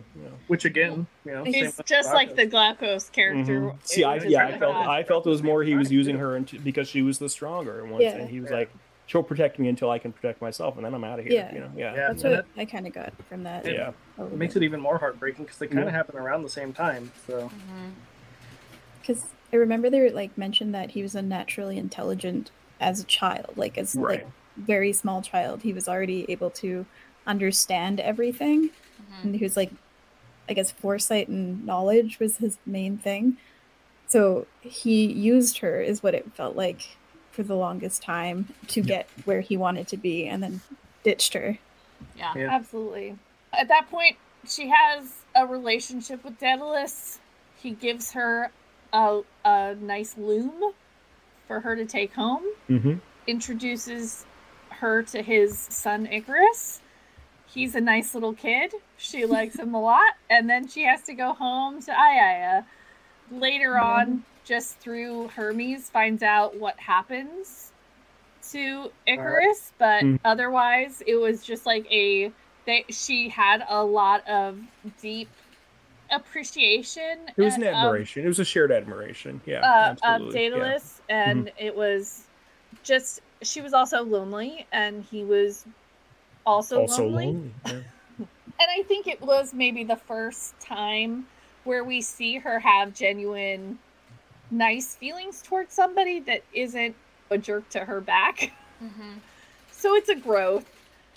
Which again, you know, he's just like the Glaucos character. Mm-hmm. See, I felt it was more he was using her because she was the stronger, and he was like. She'll protect me until I can protect myself, and then I'm out of here. Yeah, you know? That's what I kind of got from that. Yeah, it makes it even more heartbreaking because they kind of happen around the same time. So, because I remember they were like mentioned that he was unnaturally intelligent as a child, like as like very small child, he was already able to understand everything, and he was like, I guess foresight and knowledge was his main thing. So he used her, is what it felt like. For the longest time to get where he wanted to be, and then ditched her. Yeah, absolutely. At that point, she has a relationship with Daedalus. He gives her a nice loom for her to take home. Mm-hmm. Introduces her to his son Icarus. He's a nice little kid. She likes him a lot, and then she has to go home to Aiaia. Later on, just through Hermes, finds out what happens to Icarus, but otherwise it was just like she had a lot of deep appreciation. It was an admiration. It was a shared admiration. Yeah, of Daedalus, and it was just she was also lonely, and he was also lonely. And I think it was maybe the first time where we see her have genuine nice feelings towards somebody that isn't a jerk to her back. Mm-hmm. So it's a growth.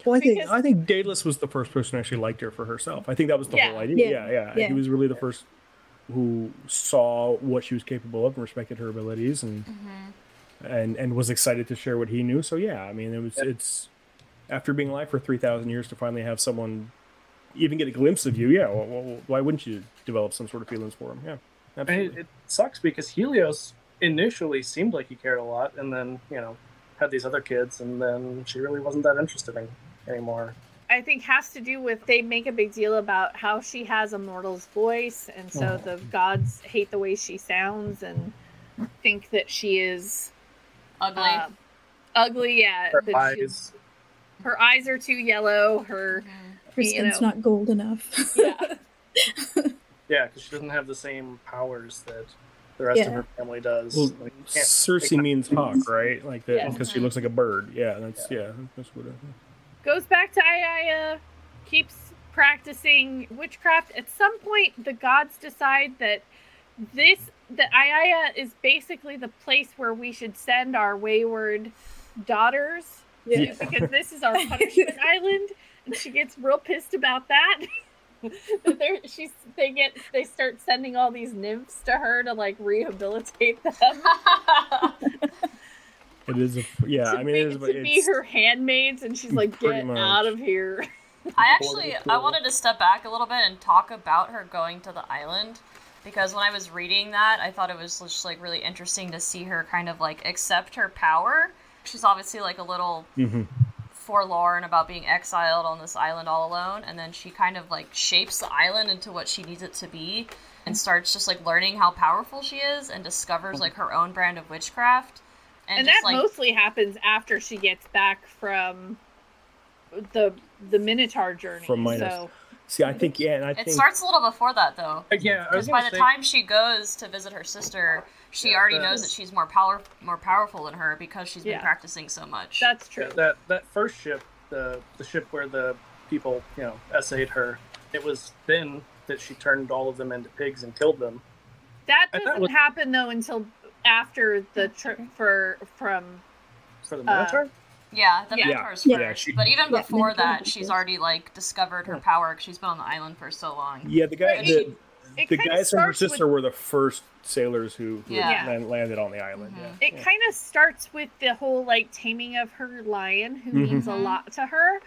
Well, I think Daedalus was the first person who actually liked her for herself. I think that was the whole idea. Yeah. He was really the first who saw what she was capable of and respected her abilities and mm-hmm. and was excited to share what he knew. So yeah, I mean, it's after being alive for 3,000 years to finally have someone even get a glimpse of you. Yeah, well, why wouldn't you develop some sort of feelings for him? Yeah, absolutely. And it sucks because Helios initially seemed like he cared a lot, and then had these other kids, and then she really wasn't that interested in anymore. I think has to do with they make a big deal about how she has a mortal's voice, and so the gods hate the way she sounds and think that she is ugly. Her eyes. Her eyes are too yellow. Her skin's not gold enough. Because she doesn't have the same powers that the rest of her family does. Well, Circe means hawk, right? Like that, because she looks like a bird. That's what it is. Goes back to Aiaia, keeps practicing witchcraft. At some point, the gods decide that Aiaia is basically the place where we should send our wayward daughters, because this is our punishment island, and she gets real pissed about that. They start sending all these nymphs to her to like rehabilitate them. It is, it's her handmaids, and she's like, "Get out of here!" I wanted to step back a little bit and talk about her going to the island, because when I was reading that, I thought it was just like really interesting to see her kind of like accept her power. She's obviously like a little forlorn about being exiled on this island all alone, and then she kind of like shapes the island into what she needs it to be, and starts just like learning how powerful she is, and discovers like her own brand of witchcraft. And that mostly happens after she gets back from the Minotaur journey. From Minos. So, see, I think, yeah. And I think it starts a little before that, though. Yeah. Because by the time she goes to visit her sister, she already knows that she's more powerful than her because she's been practicing so much. That's true. Yeah, that first ship, the ship where the people, essayed her, it was then that she turned all of them into pigs and killed them. That doesn't happen, though, until after the trip for the Minotaur? The Minotaur's first. Yeah, but even before that, she's already like discovered her power because she's been on the island for so long. Yeah, the guys from her sister were the first sailors who landed on the island. Mm-hmm. Yeah. It kind of starts with the whole like taming of her lion, who means a lot to her.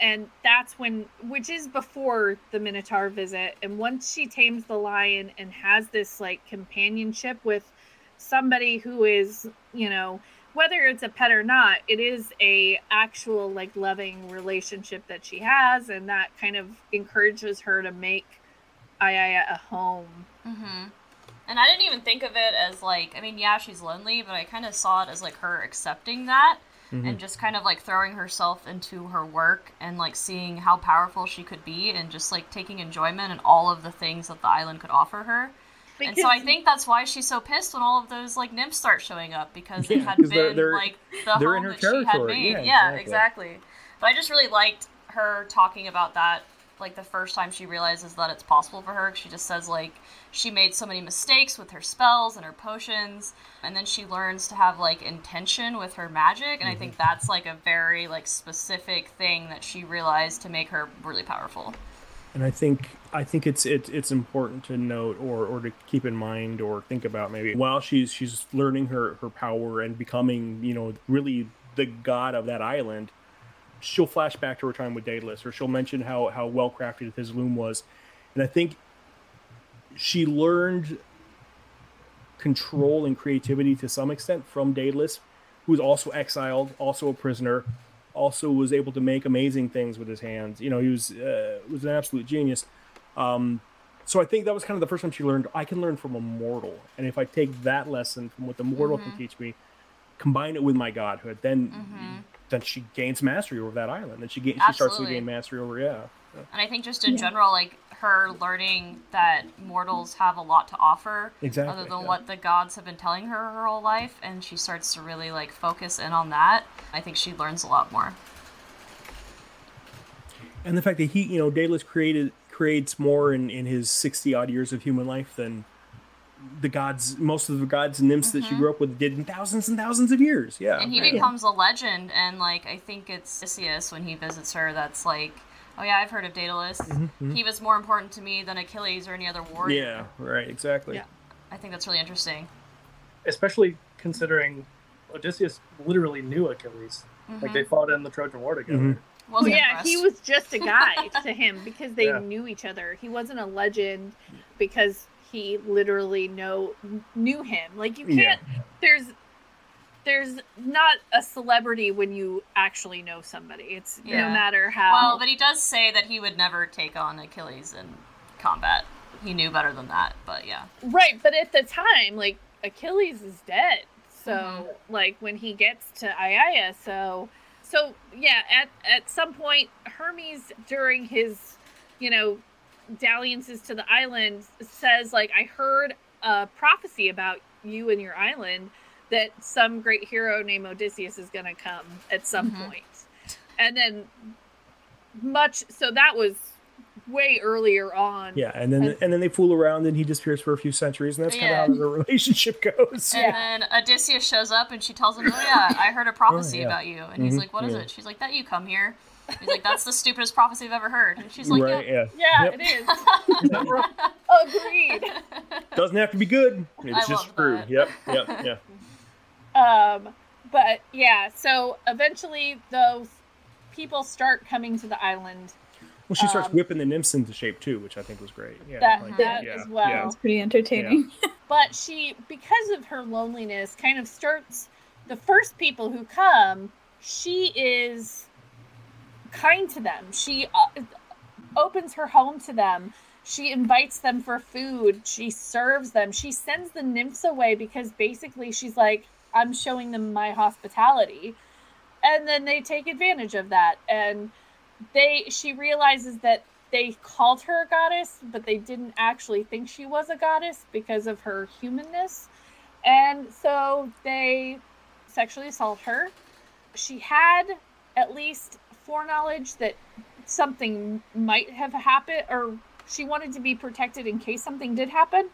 And that's which is before the Minotaur visit. And once she tames the lion and has this like companionship with somebody who is, whether it's a pet or not, it is a actual like loving relationship that she has, and that kind of encourages her to make Aiaia a home. Mm-hmm. And I didn't even think of it as like, I mean, yeah, she's lonely, but I kind of saw it as like her accepting that and just kind of like throwing herself into her work and like seeing how powerful she could be and just like taking enjoyment in all of the things that the island could offer her. Because, and so I think that's why she's so pissed when all of those like nymphs start showing up, because it had been like the home that she had made. Yeah, exactly. But I just really liked her talking about that, like the first time she realizes that it's possible for her. She just says like she made so many mistakes with her spells and her potions, and then she learns to have like intention with her magic, and I think that's like a very like specific thing that she realized to make her really powerful. And I think it's important to note or to keep in mind or think about maybe while she's learning her power and becoming, really the god of that island, she'll flash back to her time with Daedalus, or she'll mention how well crafted his loom was. And I think she learned control and creativity to some extent from Daedalus, who was also exiled, also a prisoner, also was able to make amazing things with his hands. He was an absolute genius. So I think that was kind of the first time she learned, I can learn from a mortal. And if I take that lesson from what the mortal can teach me, combine it with my godhood, then she gains mastery over that island. And she starts to gain mastery over, And I think just in general, like her learning that mortals have a lot to offer, other than what the gods have been telling her whole life, and she starts to really like focus in on that. I think she learns a lot more. And the fact that he, you know, Daedalus creates more in his 60 odd years of human life than the gods, most of the gods and nymphs that she grew up with did in thousands and thousands of years. Yeah. And he becomes a legend. And like, I think it's Odysseus when he visits her, that's like, oh yeah, I've heard of Daedalus. He was more important to me than Achilles or any other warrior. Yeah, right, exactly. Yeah. I think that's really interesting. Especially considering Odysseus literally knew Achilles. Like, they fought in the Trojan War together. Well, yeah, he was just a guy to him because they knew each other. He wasn't a legend because he literally knew him. Like, you can't... There's not a celebrity when you actually know somebody. It's no matter how... Well, but he does say that he would never take on Achilles in combat. He knew better than that, but yeah. Right, but at the time, like, Achilles is dead. So, like, when he gets to Aiaia, so yeah, at some point, Hermes, during his, you know, dalliances to the island, says, like, I heard a prophecy about you and your island that some great hero named Odysseus is going to come at some point. And then so that was way earlier on. Yeah, and then they fool around and he disappears for a few centuries, and that's kind of how the relationship goes. And then Odysseus shows up and she tells him, oh yeah, I heard a prophecy about you. And he's like, what is it? She's like, that you come here. He's like, that's the stupidest prophecy I've ever heard. And she's like, it is. Agreed. Doesn't have to be good. It's just true. Yep. But yeah, so eventually those people start coming to the island. Well, she starts whipping the nymphs into shape, too, which I think was great. Yeah, as well. Yeah. It's pretty entertaining. Yeah. But she, because of her loneliness, kind of starts... The first people who come, she is kind to them. She opens her home to them. She invites them for food. She serves them. She sends the nymphs away because basically she's like, I'm showing them my hospitality. And then they take advantage of that. And... She realizes that they called her a goddess, but they didn't actually think she was a goddess because of her humanness. And so they sexually assault her. She had at least foreknowledge that something might have happened, or she wanted to be protected in case something did happen.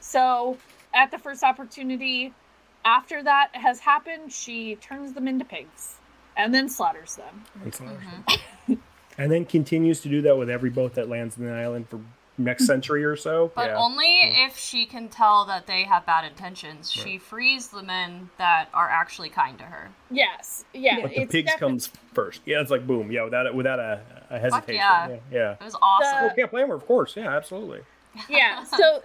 So at the first opportunity after that has happened, she turns them into pigs and then slaughters them. And then continues to do that with every boat that lands in the island for next century or so. But only if she can tell that they have bad intentions. Right. She frees the men that are actually kind to her. Yes. Yeah. But the pigs comes first. Yeah, it's like, boom. Yeah, without a hesitation. Yeah. It was awesome. Well, can't blame her, of course. Yeah, absolutely. Yeah, so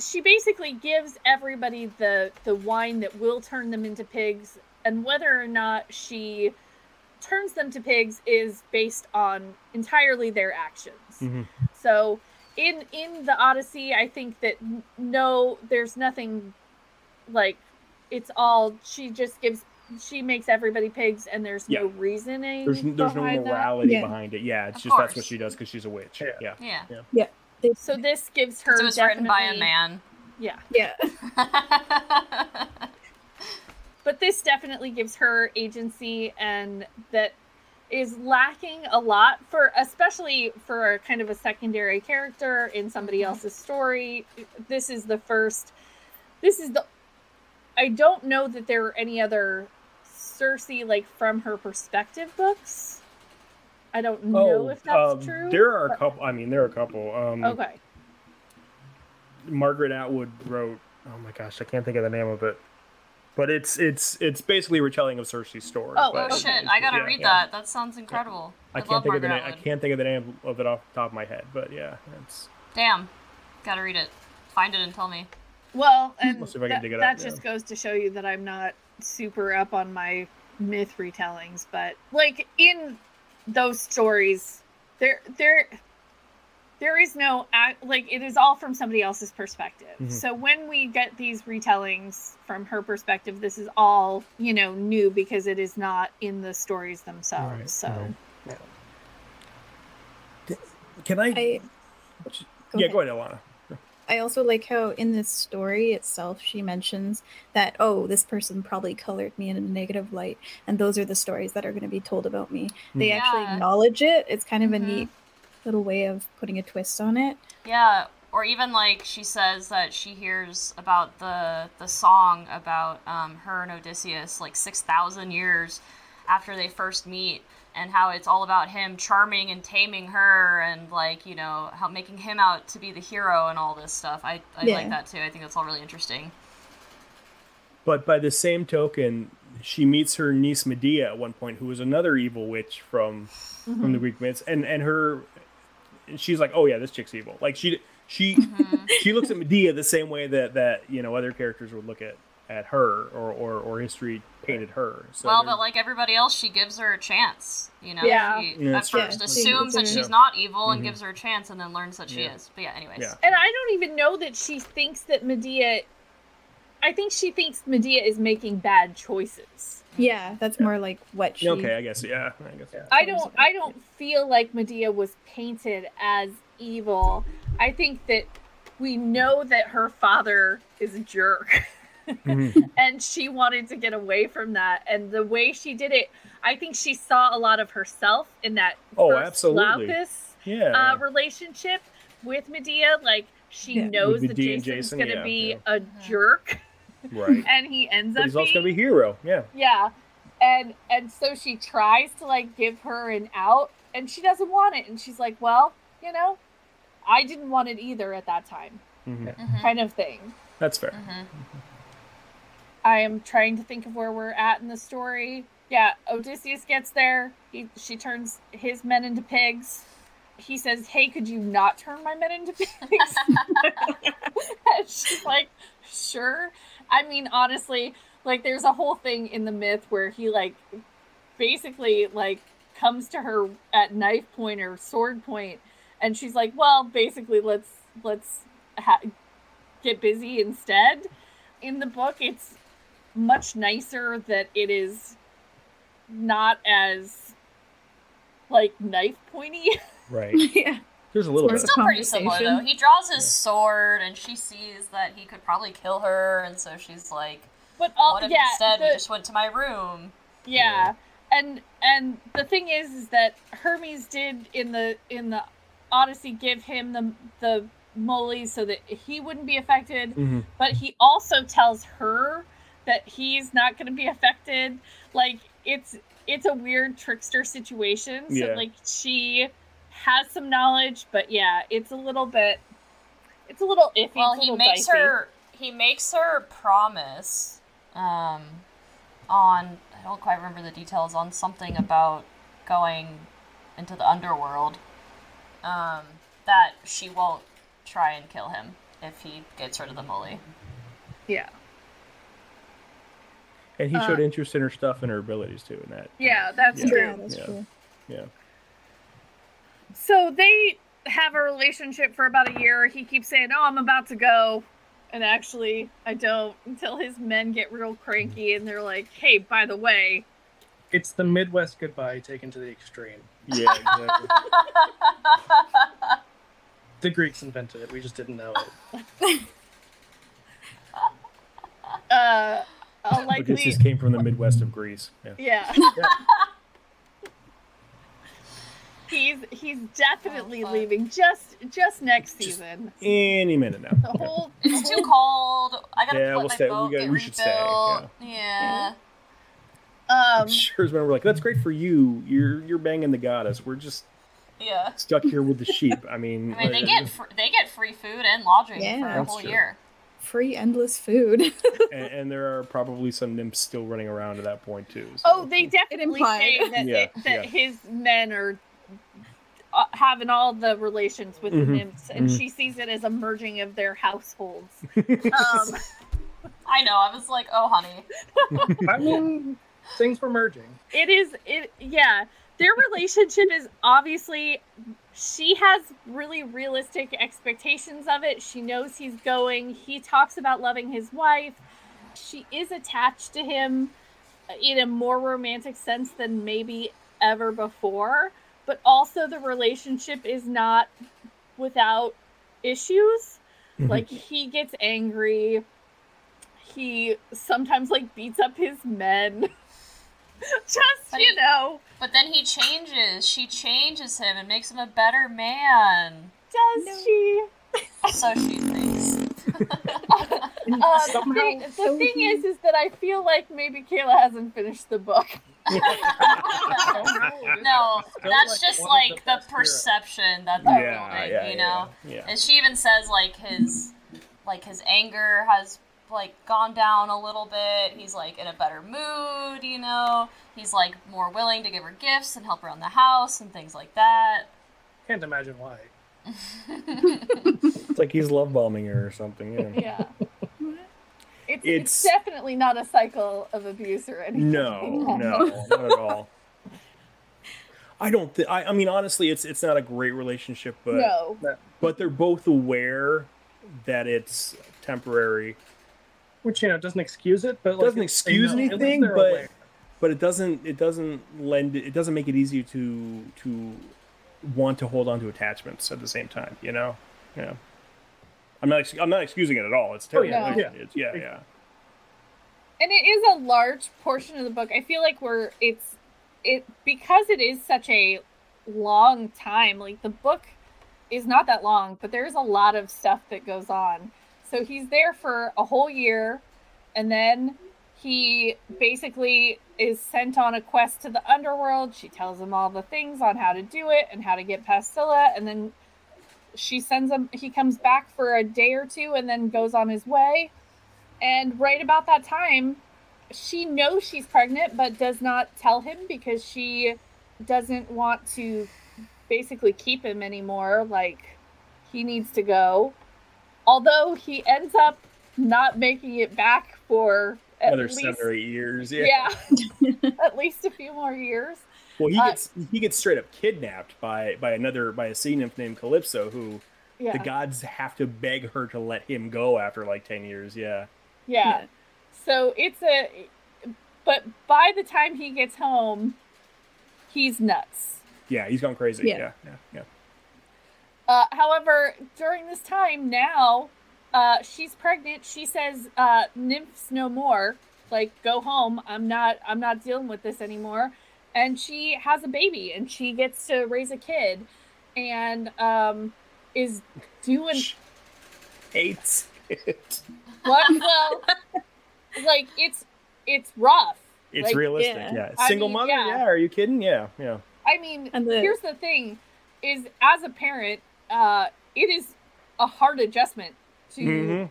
she basically gives everybody the wine that will turn them into pigs, and whether or not she... turns them to pigs is based on entirely their actions. So in the Odyssey, I think that there's nothing like it's all, she makes everybody pigs and there's no reasoning. There's no morality behind it. Yeah. It's just, that's what she does. Cause she's a witch. Yeah. So this gives her, it was written by a man. Yeah. But this definitely gives her agency, and that is lacking a lot especially for kind of a secondary character in somebody else's story. I don't know that there are any other Circe, like, from her perspective books. I don't know if that's true. There are a couple. Okay. Margaret Atwood wrote, oh my gosh, I can't think of the name of it. But it's basically a retelling of Circe's story. Oh shit! I gotta read that. That sounds incredible. I can't think of the name of it off the top of my head, but yeah, it's. Damn, gotta read it. Find it and tell me. Well, and we'll see if I can dig it up. That just goes to show you that I'm not super up on my myth retellings, but like in those stories, there is no, like, it is all from somebody else's perspective. So when we get these retellings from her perspective, this is all, you know, new because it is not in the stories themselves. Right, so, right. Yeah. Can I? Go ahead, Alana. I also like how in this story itself, she mentions that, oh, this person probably colored me in a negative light, and those are the stories that are going to be told about me. They actually acknowledge it. It's kind of a neat little way of putting a twist on it. Yeah, or even like she says that she hears about the song about her and Odysseus like 6,000 years after they first meet, and how it's all about him charming and taming her, and like, you know, how making him out to be the hero and all this stuff. I like that too. I think that's all really interesting. But by the same token, she meets her niece Medea at one point, who was another evil witch from the Greek myths, and she's like, oh yeah, this chick's evil. Like she looks at Medea the same way that you know other characters would look at her or history painted her. So well, but like everybody else, she gives her a chance. You know, she assumes that she's not evil and gives her a chance, and then learns that she is. But yeah, anyways. Yeah. And I don't even know that she thinks that Medea. I think she thinks Medea is making bad choices. Yeah, that's more like what she. Okay, I guess. Yeah, I don't feel like Medea was painted as evil. I think that we know that her father is a jerk. And she wanted to get away from that, and the way she did it, I think she saw a lot of herself in that Glaucos relationship with Medea. Like she knows that Jason's going to be a jerk, right? And he ends up. He's also going to be a hero. Yeah. And so she tries to like give her an out, and she doesn't want it, and she's like, well, you know, I didn't want it either at that time, kind of thing. That's fair. I am trying to think of where we're at in the story. Yeah, Odysseus gets there. She turns his men into pigs. He says, hey, could you not turn my men into pigs? And she's like, sure. I mean, honestly, like there's a whole thing in the myth where he like basically like comes to her at knife point or sword point, and she's like, well, basically let's get busy instead. In the book, it's much nicer that it is not as like knife pointy, right? Yeah, there's a little bit. It's still pretty similar though. He draws his sword, and she sees that he could probably kill her, and so she's like, "But what if instead we just went to my room?" Yeah. And the thing is that Hermes did in the Odyssey give him the Moly so that he wouldn't be affected, but he also tells her that he's not going to be affected. Like it's a weird trickster situation. So like she has some knowledge, but yeah, it's a little iffy. Well, he makes her promise on, I don't quite remember the details, on something about going into the underworld, that she won't try and kill him if he gets rid of the Moly. Yeah. And he showed interest in her stuff and her abilities too in that. Yeah, that's true. That's true. Yeah. So they have a relationship for about a year. He keeps saying, oh, I'm about to go. And actually, I don't, until his men get real cranky and they're like, hey, by the way. It's the Midwest goodbye taken to the extreme. Yeah, exactly. The Greeks invented it. We just didn't know it. Because this came from the Midwest of Greece. Yeah. He's definitely leaving just next season. Any minute now. It's too cold. I gotta let my boat get rebuilt. We should stay. Yeah. I'm sure as when we're like, that's great for you. You're banging the goddess. We're just. Yeah, stuck here with the sheep. I mean, they get free food and lodging for a whole year. Free endless food. and there are probably some nymphs still running around at that point too. So. Oh, they definitely say that his men are having all the relations with the nymphs, and she sees it as a merging of their households. I know. I was like, oh, honey. I mean, things were merging. It is. Their relationship is obviously, she has really realistic expectations of it. She knows he's going. He talks about loving his wife. She is attached to him in a more romantic sense than maybe ever before. But also the relationship is not without issues. Mm-hmm. Like, he gets angry. He sometimes, like, beats up his men. But then he changes. She changes him and makes him a better man. Does she? So she thinks. The thing is that I feel like maybe Kayla hasn't finished the book. No, that's just like the perception that they're building, you know? Yeah. And she even says like his anger has like gone down a little bit. He's like in a better mood, you know? He's like more willing to give her gifts and help her around the house and things like that. Can't imagine why. It's like he's love bombing her or something. Yeah. It's definitely not a cycle of abuse or anything. No, not at all. I don't think. I mean, honestly, it's not a great relationship, but they're both aware that it's temporary, which doesn't excuse it, but doesn't excuse anything. But it doesn't make it easy to want to hold on to attachments at the same time, you know? Yeah. I'm not excusing it at all. It's terrible. Oh, yeah. Yeah. And it is a large portion of the book. I feel like because it is such a long time, like the book is not that long, but there's a lot of stuff that goes on. So he's there for a whole year, and then he basically is sent on a quest to the underworld. She tells him all the things on how to do it and how to get past Scylla, and then she sends him. He comes back for a day or two and then goes on his way. And right about that time, she knows she's pregnant but does not tell him because she doesn't want to basically keep him anymore. Like, he needs to go. Although he ends up not making it back for another 7 or 8 years. Yeah. At least a few more years. Well, he gets straight up kidnapped by a sea nymph named Calypso, who the gods have to beg her to let him go after like 10 years. Yeah. So but by the time he gets home, he's nuts. Yeah, he's gone crazy. Yeah. However, during this time now, she's pregnant. She says, "Nymphs no more. Like, go home. I'm not dealing with this anymore." And she has a baby, and she gets to raise a kid, and is doing. She hates it. What? Well, like it's rough. It's like, realistic. Yeah. Single mother. Yeah. Are you kidding? Yeah. I mean, here's the thing: is as a parent, it is a hard adjustment to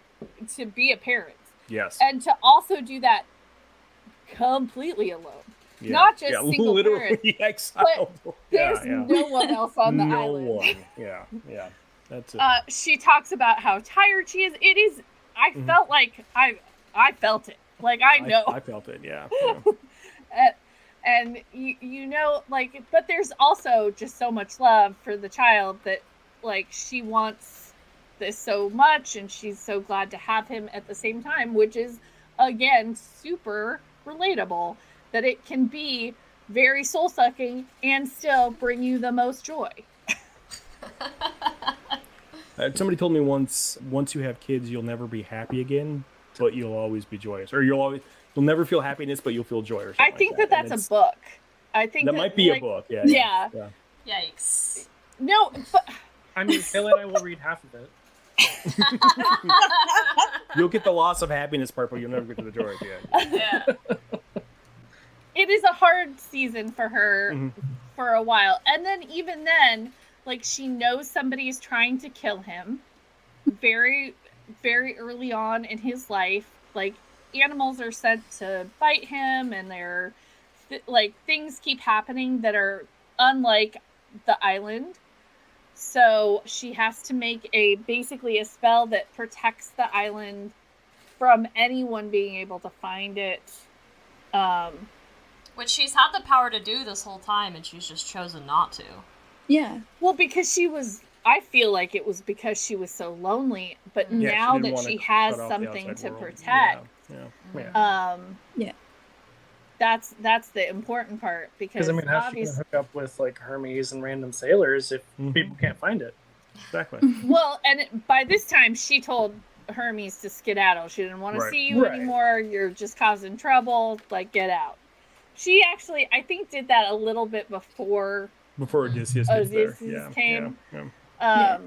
be a parent. Yes. And to also do that completely alone. Yeah. Not just single parent, exiled. But there's no one else on the island. No one. Yeah. That's it. She talks about how tired she is. It is. I felt like I felt it. Like I know. I felt it. Yeah. And you know, like, but there's also just so much love for the child that, like, she wants this so much, and she's so glad to have him at the same time, which is again super relatable. That it can be very soul-sucking and still bring you the most joy. Somebody told me once you have kids, you'll never be happy again, but you'll always be joyous. Or you'll never feel happiness, but you'll feel joy. Or something. I think like that. That's a book. I think that might be a book. Yeah. Yikes. No, but I mean, Kayla and I will read half of it. You'll get the loss of happiness part, but you'll never get to the joy again. Yeah. It is a hard season for her for a while. And then even then, like, she knows somebody is trying to kill him very, very early on in his life. Like, animals are sent to bite him, and they're like, things keep happening that are unlike the island. So she has to make basically a spell that protects the island from anyone being able to find it. Which she's had the power to do this whole time, and she's just chosen not to. Yeah. Well, because I feel like it was because she was so lonely, but now that she has something to protect. Yeah. That's the important part, because I mean, how she can hook up with like Hermes and random sailors if people can't find it? Exactly. Well, and by this time, she told Hermes to skedaddle. She didn't want to see you anymore. You're just causing trouble. Like, get out. She actually, I think, did that a little bit before Odysseus came. Yeah.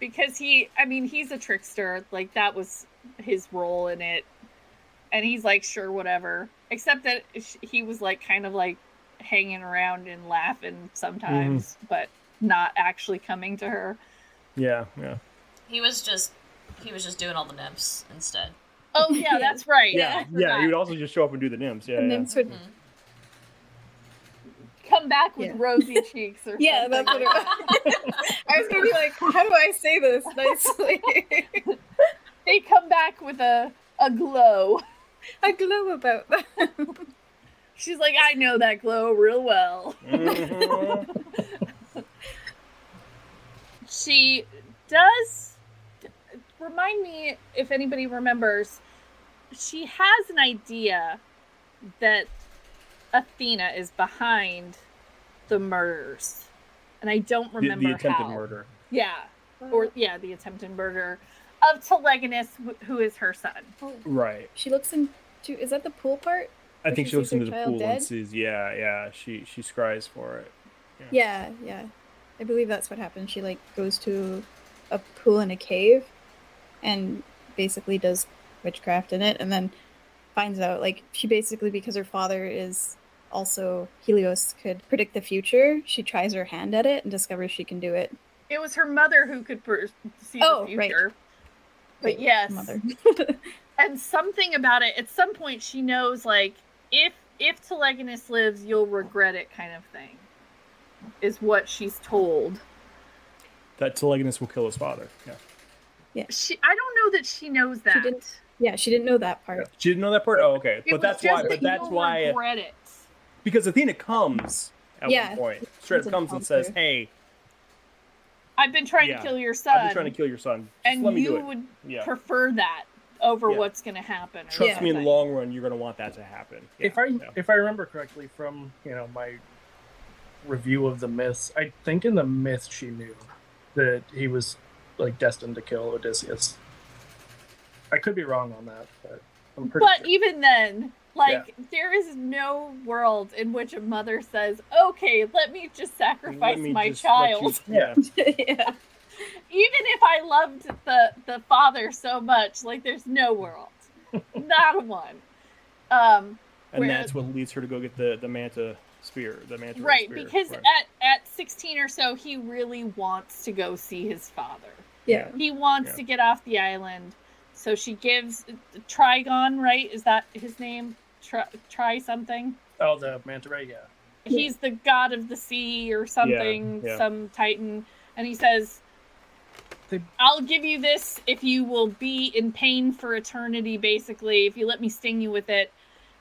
Because he's a trickster. Like, that was his role in it. And he's like, sure, whatever. Except that he was like, kind of like hanging around and laughing sometimes, but not actually coming to her. Yeah, yeah. He was just doing all the nymphs instead. Oh yeah, that's right. Yeah, he would also just show up and do the nymphs. Yeah, the nymphs would come back with rosy cheeks or something. Yeah, that's what it was. I was gonna be like, how do I say this nicely? They come back with a glow. A glow about them. She's like, I know that glow real well. Mm-hmm. She does remind me, if anybody remembers, she has an idea that Athena is behind the murders. And I don't remember the attempted murder. Yeah. Or the attempted murder of Telegonus, who is her son. Right. She looks into... Is that the pool part? I think she looks into the pool and sees... Yeah. She scries for it. Yeah. I believe that's what happened. She, like, goes to a pool in a cave and basically does witchcraft in it, and then finds out, like, she basically, because her father is also... Helios could predict the future, she tries her hand at it and discovers she can do it. It was her mother who could see the future. Right. But yes, mother. And something about it, at some point she knows, like, if Telegonus lives, you'll regret it, kind of thing, is what she's told. That Telegonus will kill his father, yeah. I don't know that she knows that. She didn't know that part. Yeah. She didn't know that part? Oh, okay. But that's why. Regret it. Because Athena comes at one point. Straight up comes and says, hey, I've been trying to kill your son. Just and let me do it. You would prefer that over what's going to happen. Trust me, in the long run, you're going to want that to happen. Yeah. If I remember correctly from my review of the myths, I think in the myth she knew that he was, like, destined to kill Odysseus. I could be wrong on that, but I'm pretty sure. But even then, like, there is no world in which a mother says, okay, let me just sacrifice my child. Yeah. Even if I loved the father so much, like, there's no world. Not a one. And that's what leads her to go get the manta spear. Right, because at 16 or so, he really wants to go see his father. Yeah. He wants to get off the island. So she gives Trigon, right? Is that his name? Try something? Oh, the manta ray, yeah. He's the god of the sea or something, some titan. And he says, I'll give you this if you will be in pain for eternity, basically, if you let me sting you with it.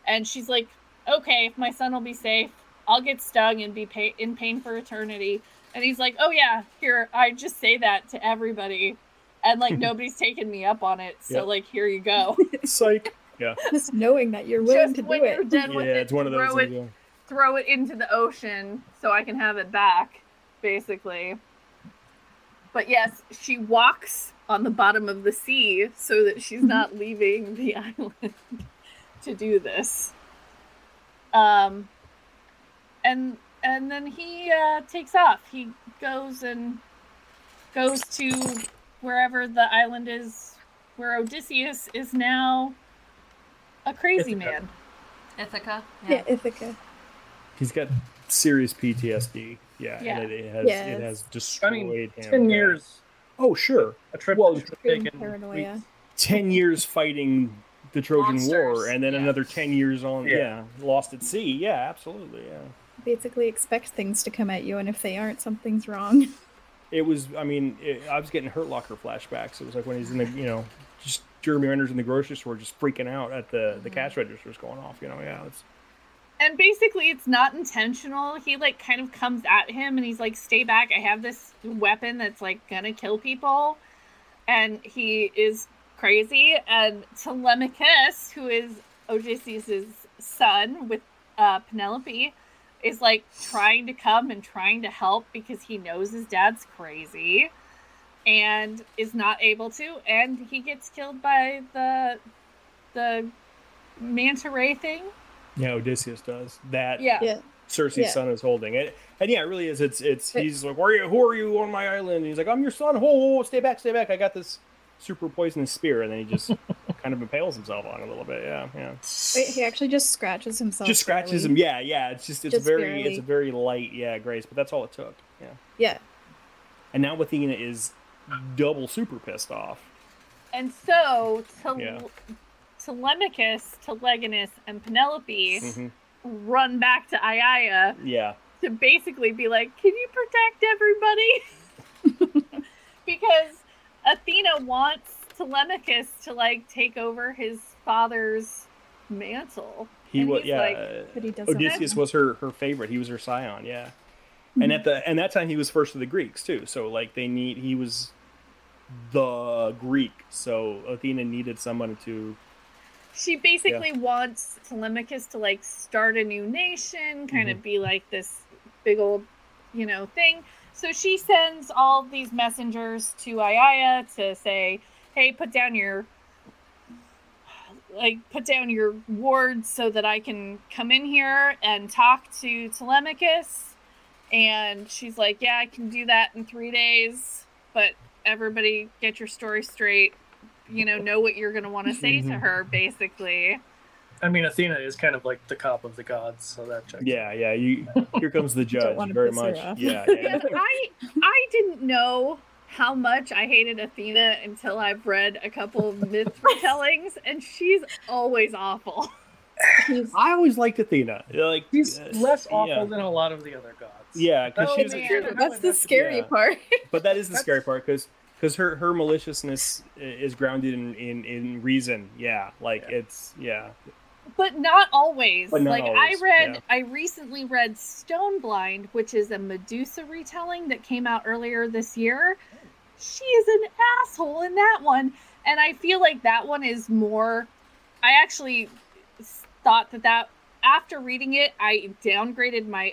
And she's like, okay, if my son will be safe, I'll get stung and be in pain for eternity. And he's like, oh yeah, here, I just say that to everybody. And, like, nobody's taken me up on it, so, like, here you go. Psych. Yeah. Just knowing that you're willing to do it. You're done with it's one of those things. Throw it into the ocean so I can have it back, basically. But, yes, she walks on the bottom of the sea so that she's not leaving the island to do this. And then he takes off. He goes to... wherever the island is, where Odysseus is now a crazy man. Ithaca. Yeah, Ithaca. He's got serious PTSD. Yeah. And it has destroyed him. 10 years. Oh, sure. A trip taken paranoia. 10 years fighting the Trojan War, and then another 10 years on, lost at sea. Yeah, absolutely, yeah. Basically expect things to come at you, and if they aren't, something's wrong. It was, I was getting Hurt Locker flashbacks. It was like when he's in the, just Jeremy Renner's in the grocery store just freaking out at the cash registers going off, And basically it's not intentional. He, like, kind of comes at him and he's like, stay back. I have this weapon that's, like, gonna kill people. And he is crazy. And Telemachus, who is Odysseus's son with Penelope, is, like, trying to come and trying to help because he knows his dad's crazy. and is not able to, and he gets killed by the manta ray thing. Yeah, Odysseus does that. Yeah. Circe's son is holding it, and it really is. It's he's like, who are you on my island? And he's like, I'm your son. Whoa, stay back! I got this super poisonous spear, and then he just kind of impales himself on it a little bit. Yeah. Wait, he actually just scratches himself. Just scratches barely. Him. Yeah. It's a very light grace, but that's all it took. Yeah. And now Athena is double super pissed off. And so Telemachus, Telegonus, and Penelope run back to Aiaia to basically be like, can you protect everybody? Because Athena wants Telemachus to take over his father's mantle. He was but he doesn't. Odysseus was her favorite. He was her scion, And at that time he was first of the Greeks too. So he was the Greek. So Athena needed someone to. She basically wants Telemachus to start a new nation, kind of be this big old, thing. So she sends all these messengers to Aiaia to say, hey, put down your ward so that I can come in here and talk to Telemachus. And she's like, yeah, I can do that in 3 days, but everybody get your story straight. Know what you're going to want to say to her, basically. I mean, Athena is kind of the cop of the gods, so that checks. Yeah. Here comes the judge, very much. Yeah. I didn't know how much I hated Athena until I've read a couple of myth retellings, and she's always awful. I always liked Athena. She's less awful than a lot of the other gods. Yeah, because that's the scary part. But that is the scary part, because her maliciousness is grounded in reason. But not always. I recently read Stoneblind, which is a Medusa retelling that came out earlier this year. She is an asshole in that one. And I feel that one is more, I actually thought that after reading it,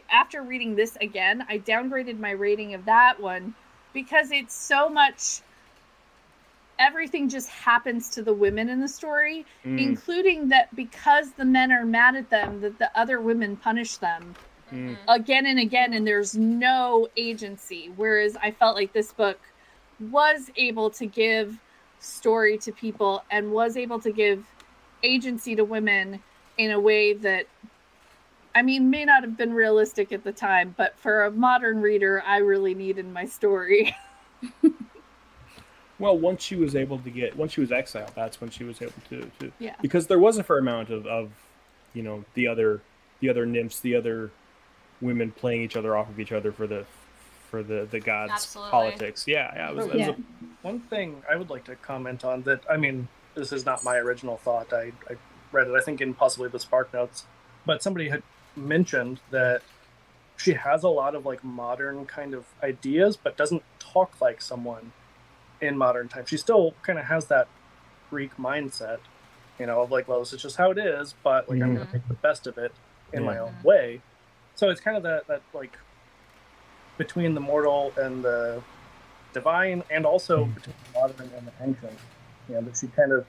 after reading this again, I downgraded my rating of that one. Because it's so much, everything just happens to the women in the story, including that because the men are mad at them, that the other women punish them again and again, and there's no agency. Whereas I felt this book was able to give story to people and was able to give agency to women in a way that, I mean, may not have been realistic at the time, but for a modern reader, I really needed my story. Well, once she was exiled, that's when she was able to because there was a fair amount of the other nymphs, the other women playing each other off of each other for the gods' politics. It was one thing I would like to comment on that. I mean, this is not my original thought. I read it, I think, in possibly the Spark Notes, but somebody had mentioned that she has a lot of modern kind of ideas, but doesn't talk like someone in modern times. She still kind of has that Greek mindset, of well, this is just how it is, but I'm going to make the best of it in my own way. So it's kind of that between the mortal and the divine, and also between the modern and the ancient, that she kind of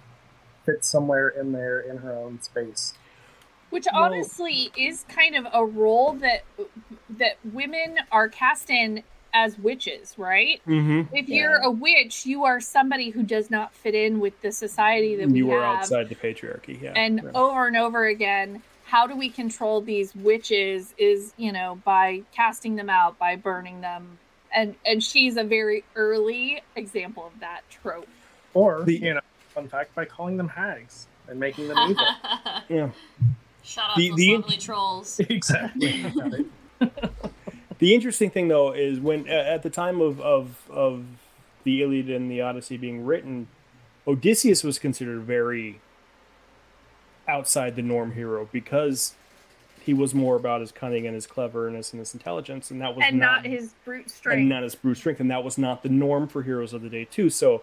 fits somewhere in there in her own space. Which honestly is kind of a role that women are cast in as witches, right? Mm-hmm. If you're a witch, you are somebody who does not fit in with the society that we have. You are outside the patriarchy, And over and over again, how do we control these witches is, by casting them out, by burning them. And she's a very early example of that trope. Or, fun fact, by calling them hags and making them evil. Shut up, the lovely trolls. Exactly. The interesting thing, though, is when at the time of the Iliad and the Odyssey being written, Odysseus was considered very outside the norm hero because he was more about his cunning and his cleverness and his intelligence, and that was not his brute strength. And that was not the norm for heroes of the day too. So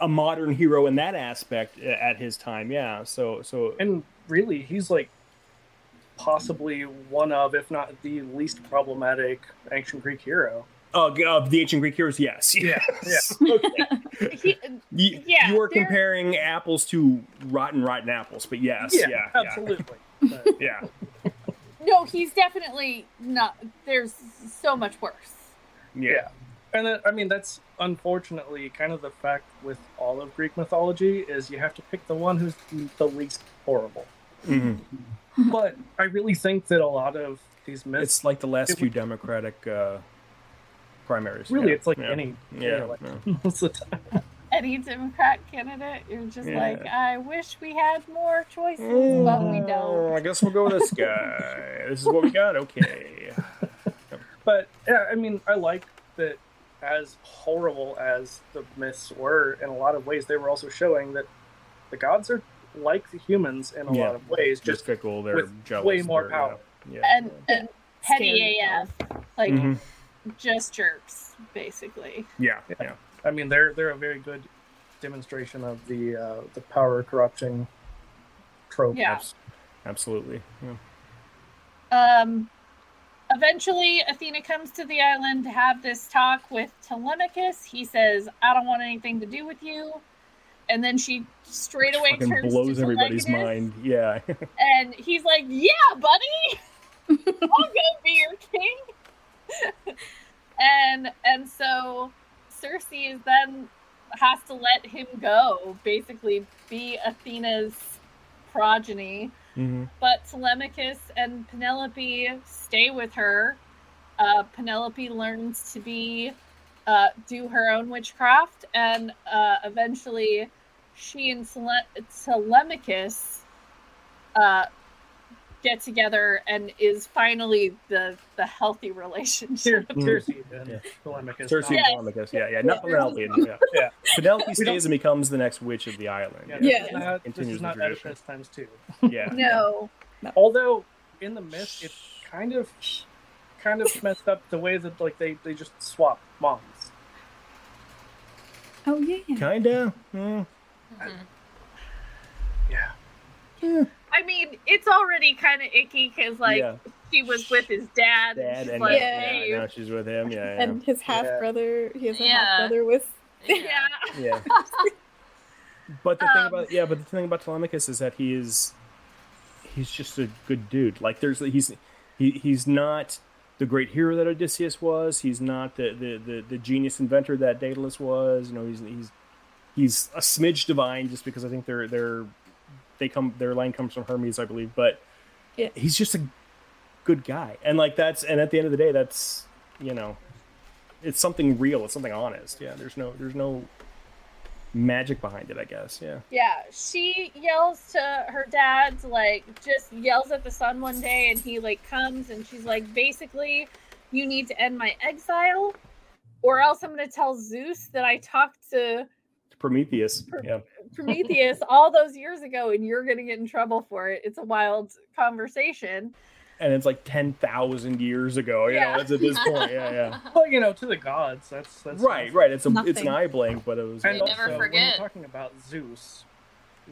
a modern hero in that aspect at his time, So and really, he's possibly one of, if not the least problematic ancient Greek hero. Of the ancient Greek heroes, yes. Yes. Yeah. Okay. You are comparing apples to rotten apples, but yes. Yeah, absolutely. Yeah. No, he's definitely not. There's so much worse. Yeah. And I mean, that's unfortunately kind of the fact with all of Greek mythology is you have to pick the one who's the least horrible. Mm-hmm. But I really think that a lot of these myths... It's like the last few Democratic... primaries. Really, yeah. It's like any. Yeah. Like, yeah. Most of the time. Any Democrat candidate, you're just like, I wish we had more choices, but we don't. I guess we'll go with this guy. This is what we got. Okay. But yeah, I mean, I like that. As horrible as the myths were, in a lot of ways, they were also showing that the gods are like the humans in a lot of ways, just fickle. They're jealous. Way more power. Yeah. And petty AF. Like. Mm-hmm. Just jerks, basically. Yeah. I mean, they're a very good demonstration of the power corrupting trope. Yeah, absolutely. Yeah. Eventually, Athena comes to the island to have this talk with Telemachus. He says, "I don't want anything to do with you," and then she straight away blows everybody's mind. Yeah, and he's like, "Yeah, buddy, I'm gonna be your king." and so Circe is then has to let him go, basically be Athena's progeny. Mm-hmm. But Telemachus and Penelope stay with her. Penelope learns to do her own witchcraft, and eventually she and Telemachus get together and is finally the healthy relationship. Circe and Telemachus. Not Penelope. Yeah. Penelope stays and becomes the next witch of the island. This is not Oedipus times two. Yeah. No. Although in the myth, it's kind of messed up the way that like they just swap moms. Oh yeah. Kinda. Mm. Mm-hmm. Yeah. Yeah. I mean, it's already kind of icky because, like, she was with his dad and like, now she's with him, and his half-brother, he has a half-brother with... But the thing about Telemachus is that he's just a good dude. Like, he's not the great hero that Odysseus was. He's not the genius inventor that Daedalus was. You know, he's a smidge divine just because I think their line comes from Hermes, I believe, but he's just a good guy, and like and at the end of the day, that's, you know, it's something real, it's something honest. There's no magic behind it, I guess. She yells to her dad, like, just yells at the sun one day, and he like comes and she's like, basically, you need to end my exile or else I'm going to tell Zeus that I talked to Prometheus all those years ago, and you're gonna get in trouble for it. It's a wild conversation, and it's like 10,000 years ago. You know, it's at this point. Well, you know, to the gods, that's right. It's an eye blank, but it was. And also, never forget. When you're talking about Zeus,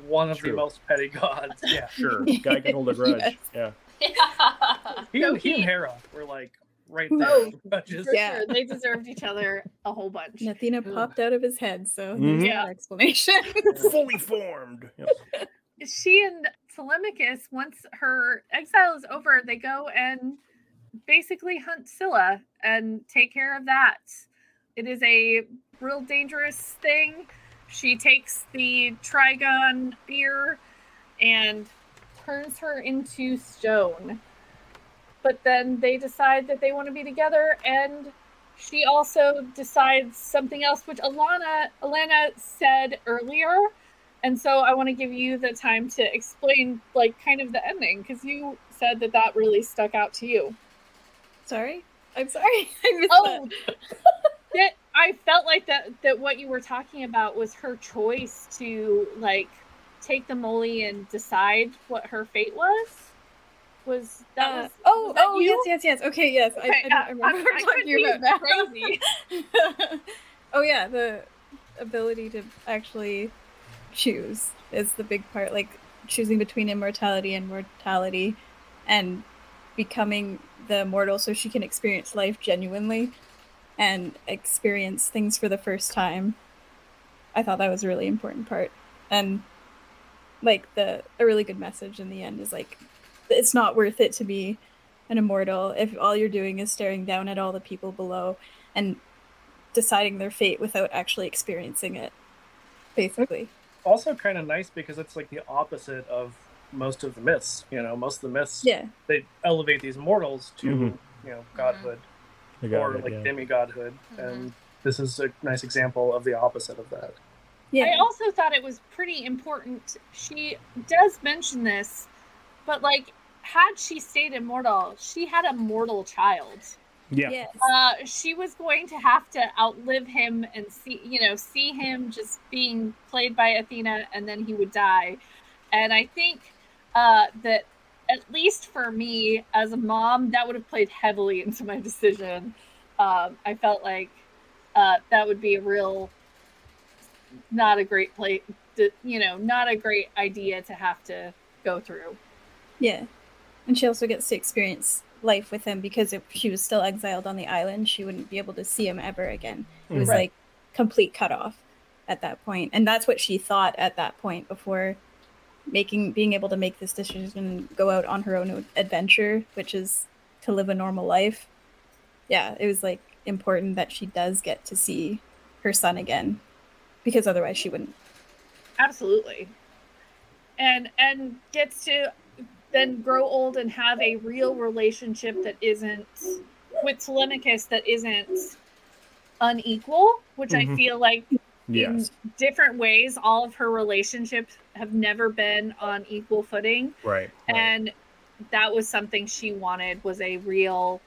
one of the most petty gods. Yeah, sure. Guy can hold a grudge. Yeah. He and Hera were like. Right there. Sure. They deserved each other a whole bunch. And Athena popped out of his head, so there's no explanation. Fully formed. Yep. She and Telemachus, once her exile is over, they go and basically hunt Scylla and take care of that. It is a real dangerous thing. She takes the trigon beer and turns her into stone. But then they decide that they want to be together, and she also decides something else, which Alana said earlier. And so I want to give you the time to explain, like, kind of the ending, because you said that really stuck out to you. Sorry? I'm sorry. I missed that. I felt like that what you were talking about was her choice to, like, take the moly and decide what her fate was. Was that you? Yes. Okay. I remember talking about that. The ability to actually choose is the big part, like choosing between immortality and mortality and becoming the mortal so she can experience life genuinely and experience things for the first time. I thought that was a really important part. And like a really good message in the end is like, it's not worth it to be an immortal if all you're doing is staring down at all the people below and deciding their fate without actually experiencing it, basically. Also kind of nice because it's like the opposite of most of the myths, you know, yeah, they elevate these mortals to, you know, godhood or like demigodhood. And this is a nice example of the opposite of that. Yeah. I also thought it was pretty important. She does mention this, but like, had she stayed immortal, she had a mortal child. Yeah. Yes. She was going to have to outlive him and see him just being played by Athena, and then he would die. And I think that, at least for me as a mom, that would have played heavily into my decision. I felt like that would be a real, not a great idea to have to go through. Yeah. And she also gets to experience life with him, because if she was still exiled on the island, she wouldn't be able to see him ever again. It was like complete cutoff at that point. And that's what she thought at that point before being able to make this decision and go out on her own adventure, which is to live a normal life. Yeah, it was like important that she does get to see her son again, because otherwise she wouldn't. Absolutely. And gets to then grow old and have a real relationship that isn't with Telemachus, that isn't unequal, which I feel like in different ways all of her relationships have never been on equal footing. Right. And that was something she wanted, was a real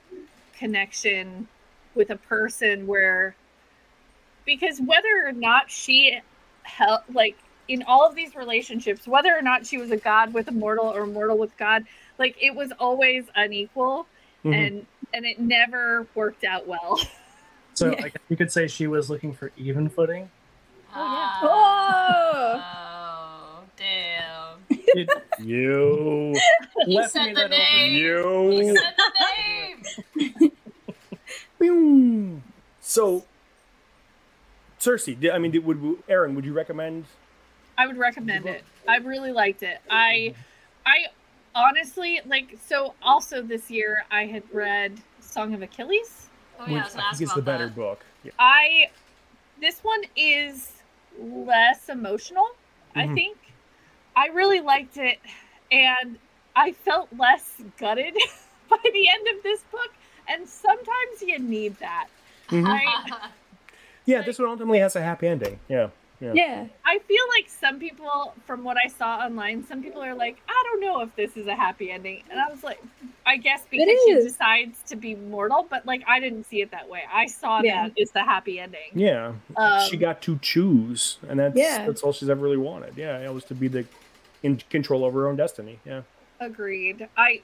connection with a person where, because whether or not she in all of these relationships, whether or not she was a god with a mortal or a mortal with god, like it was always unequal, and it never worked out well. So I guess you could say she was looking for even footing. Oh damn! You. He said the name. You. He said the name. So, Circe, I mean, Aaryn, would you recommend? I would recommend it. I really liked it. I honestly like. So also this year I had read Song of Achilles. Oh yeah, I think it's the better book. Yeah. This one is less emotional. I think I really liked it, and I felt less gutted by the end of this book. And sometimes you need that. This one ultimately has a happy ending. Yeah. I feel like some people, from what I saw online, some people are like, I don't know if this is a happy ending. And I was like, I guess because she decides to be mortal, but like, I didn't see it that way. I saw that as the happy ending. Yeah. She got to choose, and that's all she's ever really wanted. Yeah. It was to be in control over her own destiny. Yeah. Agreed. I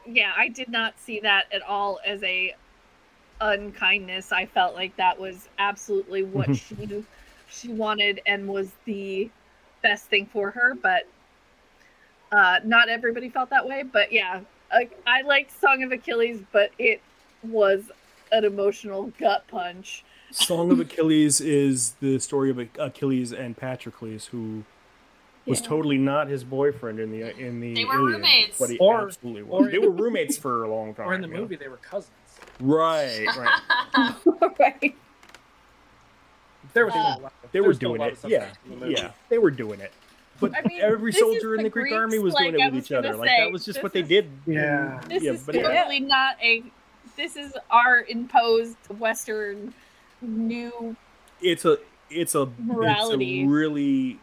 did not see that at all as a unkindness. I felt like that was absolutely what she wanted and was the best thing for her, but not everybody felt that way. But yeah, I liked Song of Achilles, but it was an emotional gut punch. Song of Achilles is the story of Achilles and Patroclus, who was totally not his boyfriend in the They were Iliad, roommates. But he absolutely was. They were roommates for a long time. Or in the movie, they were cousins. Right. Right. They were doing it. They were doing it. But I mean, every soldier in the Greek army was doing it with each other. Like, that was just what they did. Yeah. This is our imposed Western new. It's a morality. It's a really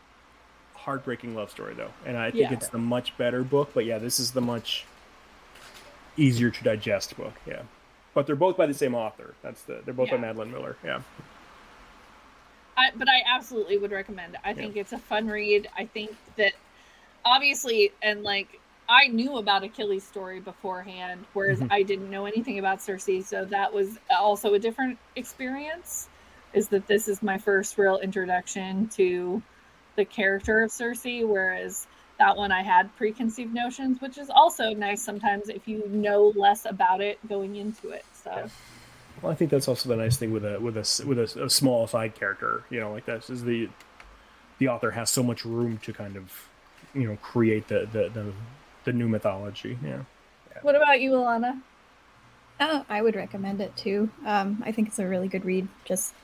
heartbreaking love story, though, and I think it's the much better book. But yeah, this is the much easier to digest book. Yeah. But they're both by the same author. They're both by Madeline Miller. Yeah. But I absolutely would recommend it. I think it's a fun read. I think that obviously, and like I knew about Achilles' story beforehand, whereas I didn't know anything about Circe. So that was also a different experience, is that this is my first real introduction to the character of Circe, whereas that one I had preconceived notions, which is also nice sometimes if you know less about it going into it. So Well, I think that's also the nice thing with a smallified character, you know, like this is the author has so much room to kind of, you know, create the new mythology. Yeah. Yeah. What about you, Alana? Oh, I would recommend it too. I think it's a really good read, just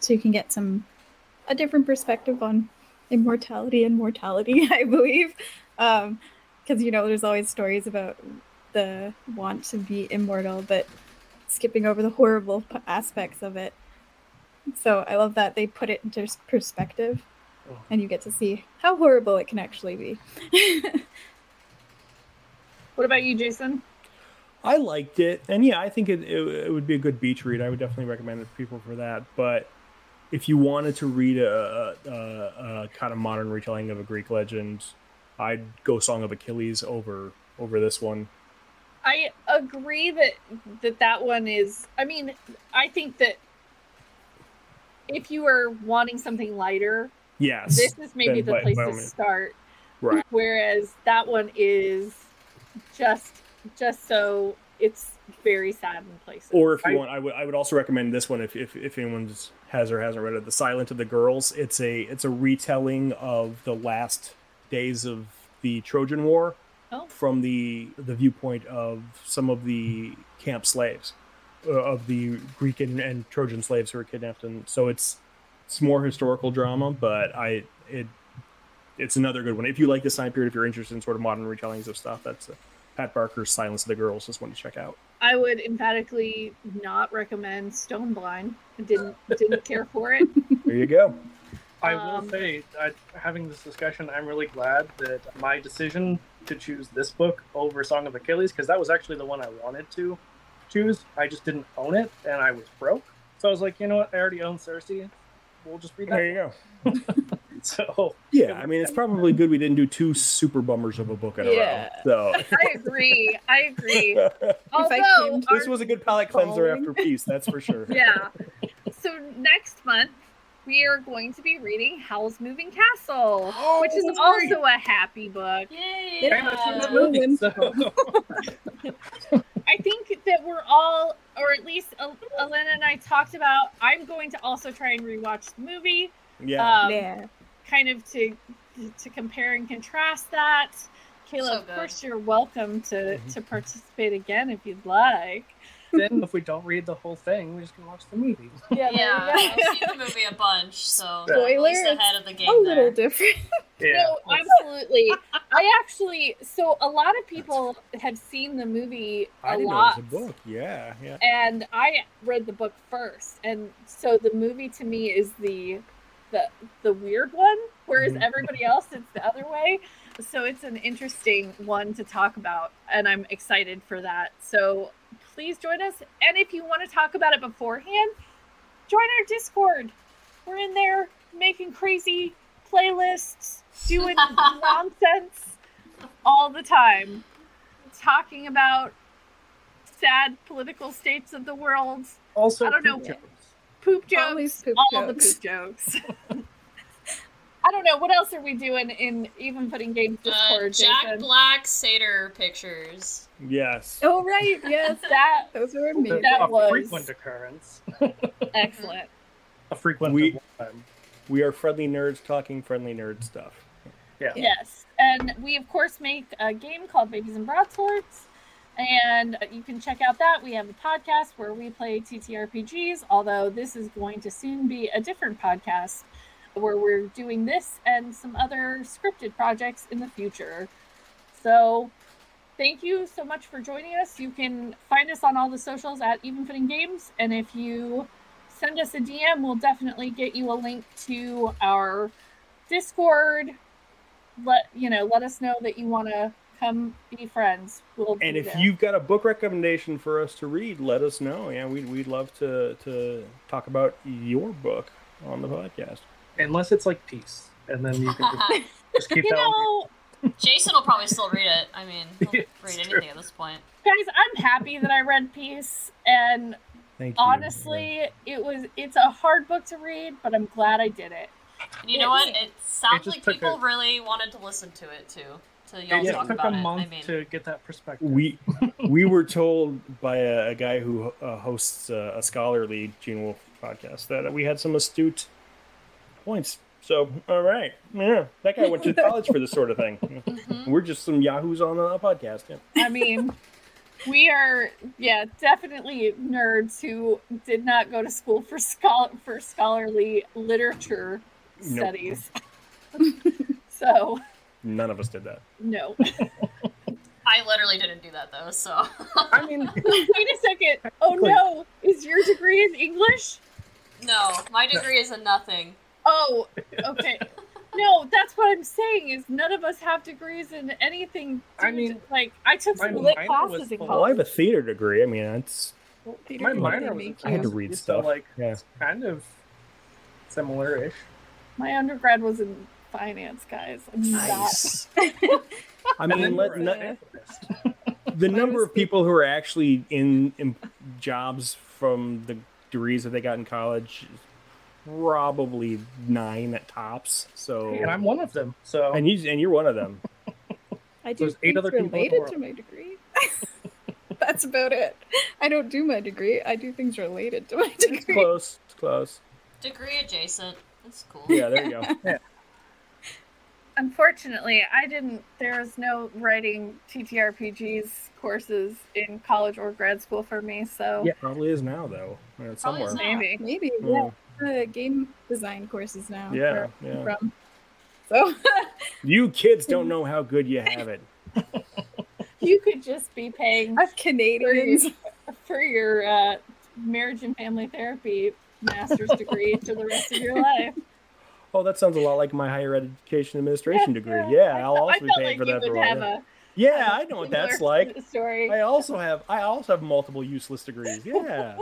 so you can get a different perspective on immortality and mortality, I believe. Because, you know, there's always stories about the want to be immortal, but skipping over the horrible aspects of it. So I love that they put it into perspective, and you get to see how horrible it can actually be. What about you, Jason? I liked it, and yeah, I think it would be a good beach read. I would definitely recommend it to people for that. But if you wanted to read a kind of modern retelling of a Greek legend, I'd go Song of Achilles over this one. I agree that one is... I mean, I think that if you are wanting something lighter, yes, this is maybe the place to start. Right. Whereas that one is just so it's very sad in places. Or if you want, I would also recommend this one if anyone has or hasn't read it, The Silent of the Girls. It's a retelling of the last days of the Trojan War. Oh. From the viewpoint of some of the camp slaves, of the Greek and Trojan slaves who were kidnapped, and so it's more historical drama, but it's another good one. If you like this time period, if you're interested in sort of modern retellings of stuff, that's Pat Barker's Silence of the Girls is one to check out. I would emphatically not recommend Stoneblind. I didn't care for it. There you go. I will say, having this discussion, I'm really glad that my decision to choose this book over Song of Achilles, because that was actually the one I wanted to choose. I just didn't own it, and I was broke. So I was like, you know what? I already own Circe. We'll just read that. There you go. So yeah, I mean, it's probably good we didn't do two super bummers of a book in a row. So I agree. Although this was a good palate cleanser after peace, that's for sure. Yeah. So next month, we are going to be reading Howl's Moving Castle, which is also a happy book. Yay! I think that we're all, or at least Alana and I talked about, I'm going to also try and rewatch the movie. Yeah. Kind of to compare and contrast that. Kayla, so of course, you're welcome to participate again if you'd like. Then if we don't read the whole thing, we just can watch the movie. Yeah. I've seen the movie a bunch, so spoiler, at least ahead of the game. A little different. Yeah. No, absolutely. I actually, so a lot of people have seen the movie a lot. It was a book. Yeah. And I read the book first, and so the movie to me is the weird one, whereas everybody else it's the other way. So it's an interesting one to talk about, and I'm excited for that. So please join us. And if you want to talk about it beforehand, join our Discord. We're in there making crazy playlists, doing nonsense all the time, talking about sad political states of the world. Also, I don't know. Jokes. Poop jokes. All the poop jokes. I don't know. What else are we doing in Even Footing Games Discord? Jack Jason? Black satyr pictures. Yes. Oh, right. Yes. Those were amazing. That was a frequent occurrence. Excellent. A frequent one. We are friendly nerds talking friendly nerd stuff. Yeah. Yes. And we, of course, make a game called Babies and Broadswords. And you can check out that. We have a podcast where we play TTRPGs, although this is going to soon be a different podcast where we're doing this and some other scripted projects in the future. So thank you so much for joining us. You can find us on all the socials at Even Footing Games. And if you send us a DM, we'll definitely get you a link to our Discord. Let us know that you want to come be friends. If you've got a book recommendation for us to read, let us know. Yeah, we'd love to talk about your book on the podcast. Unless it's like Peace, and then you can just keep that. Jason will probably still read it. I mean, he'll read anything at this point. Guys, I'm happy that I read Peace, and honestly, it's a hard book to read, but I'm glad I did it. And you know what? It sounds like people really wanted to listen to it too. until y'all talk about it. It took a month to get that perspective. We were told by a guy who hosts a scholarly Gene Wolfe podcast that we had some astute points. So, all right. Yeah. That guy went to college for this sort of thing. Mm-hmm. We're just some yahoos on a podcast. Yeah. I mean, we are, definitely nerds who did not go to school for scholarly literature studies. So. None of us did that. No. I literally didn't do that, though, so. I mean. Wait a second. Oh, no. Is your degree in English? No, my degree is in nothing. Oh, okay. No, that's what I'm saying is none of us have degrees in anything. I mean, like, I took some lit classes in college. Well, I have a theater degree. I mean, it's... Well, my minor was... I had to read stuff. Like, it's kind of similar-ish. My undergrad was in finance, guys. I'm nice. I mean, the number of people who are actually in jobs from the degrees that they got in college... probably 9 at tops. So, and I'm one of them. So, and you're one of them. I do. There's 8 other people related to my degree. That's about it. I don't do my degree. I do things related to my degree. It's close. It's close. Degree adjacent. That's cool. Yeah, there you go. Yeah. Unfortunately, there's no writing TTRPGs courses in college or grad school for me. So, yeah, probably is now though. Somewhere. Maybe. Yeah. Game design courses now. Yeah, from. So you kids don't know how good you have it. You could just be paying us Canadians for your marriage and family therapy master's degree for the rest of your life. Oh, that sounds a lot like my higher education administration degree. Yeah, I'll also be paying for that for a while. Yeah, I know what that's like. Story. I also have multiple useless degrees. Yeah.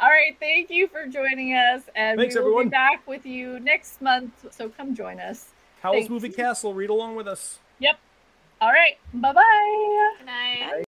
All right, thank you for joining us, and thanks, everyone. Be back with you next month, so come join us. Howl's Moving Castle, read along with us. Yep. All right, bye-bye. Good night. Bye.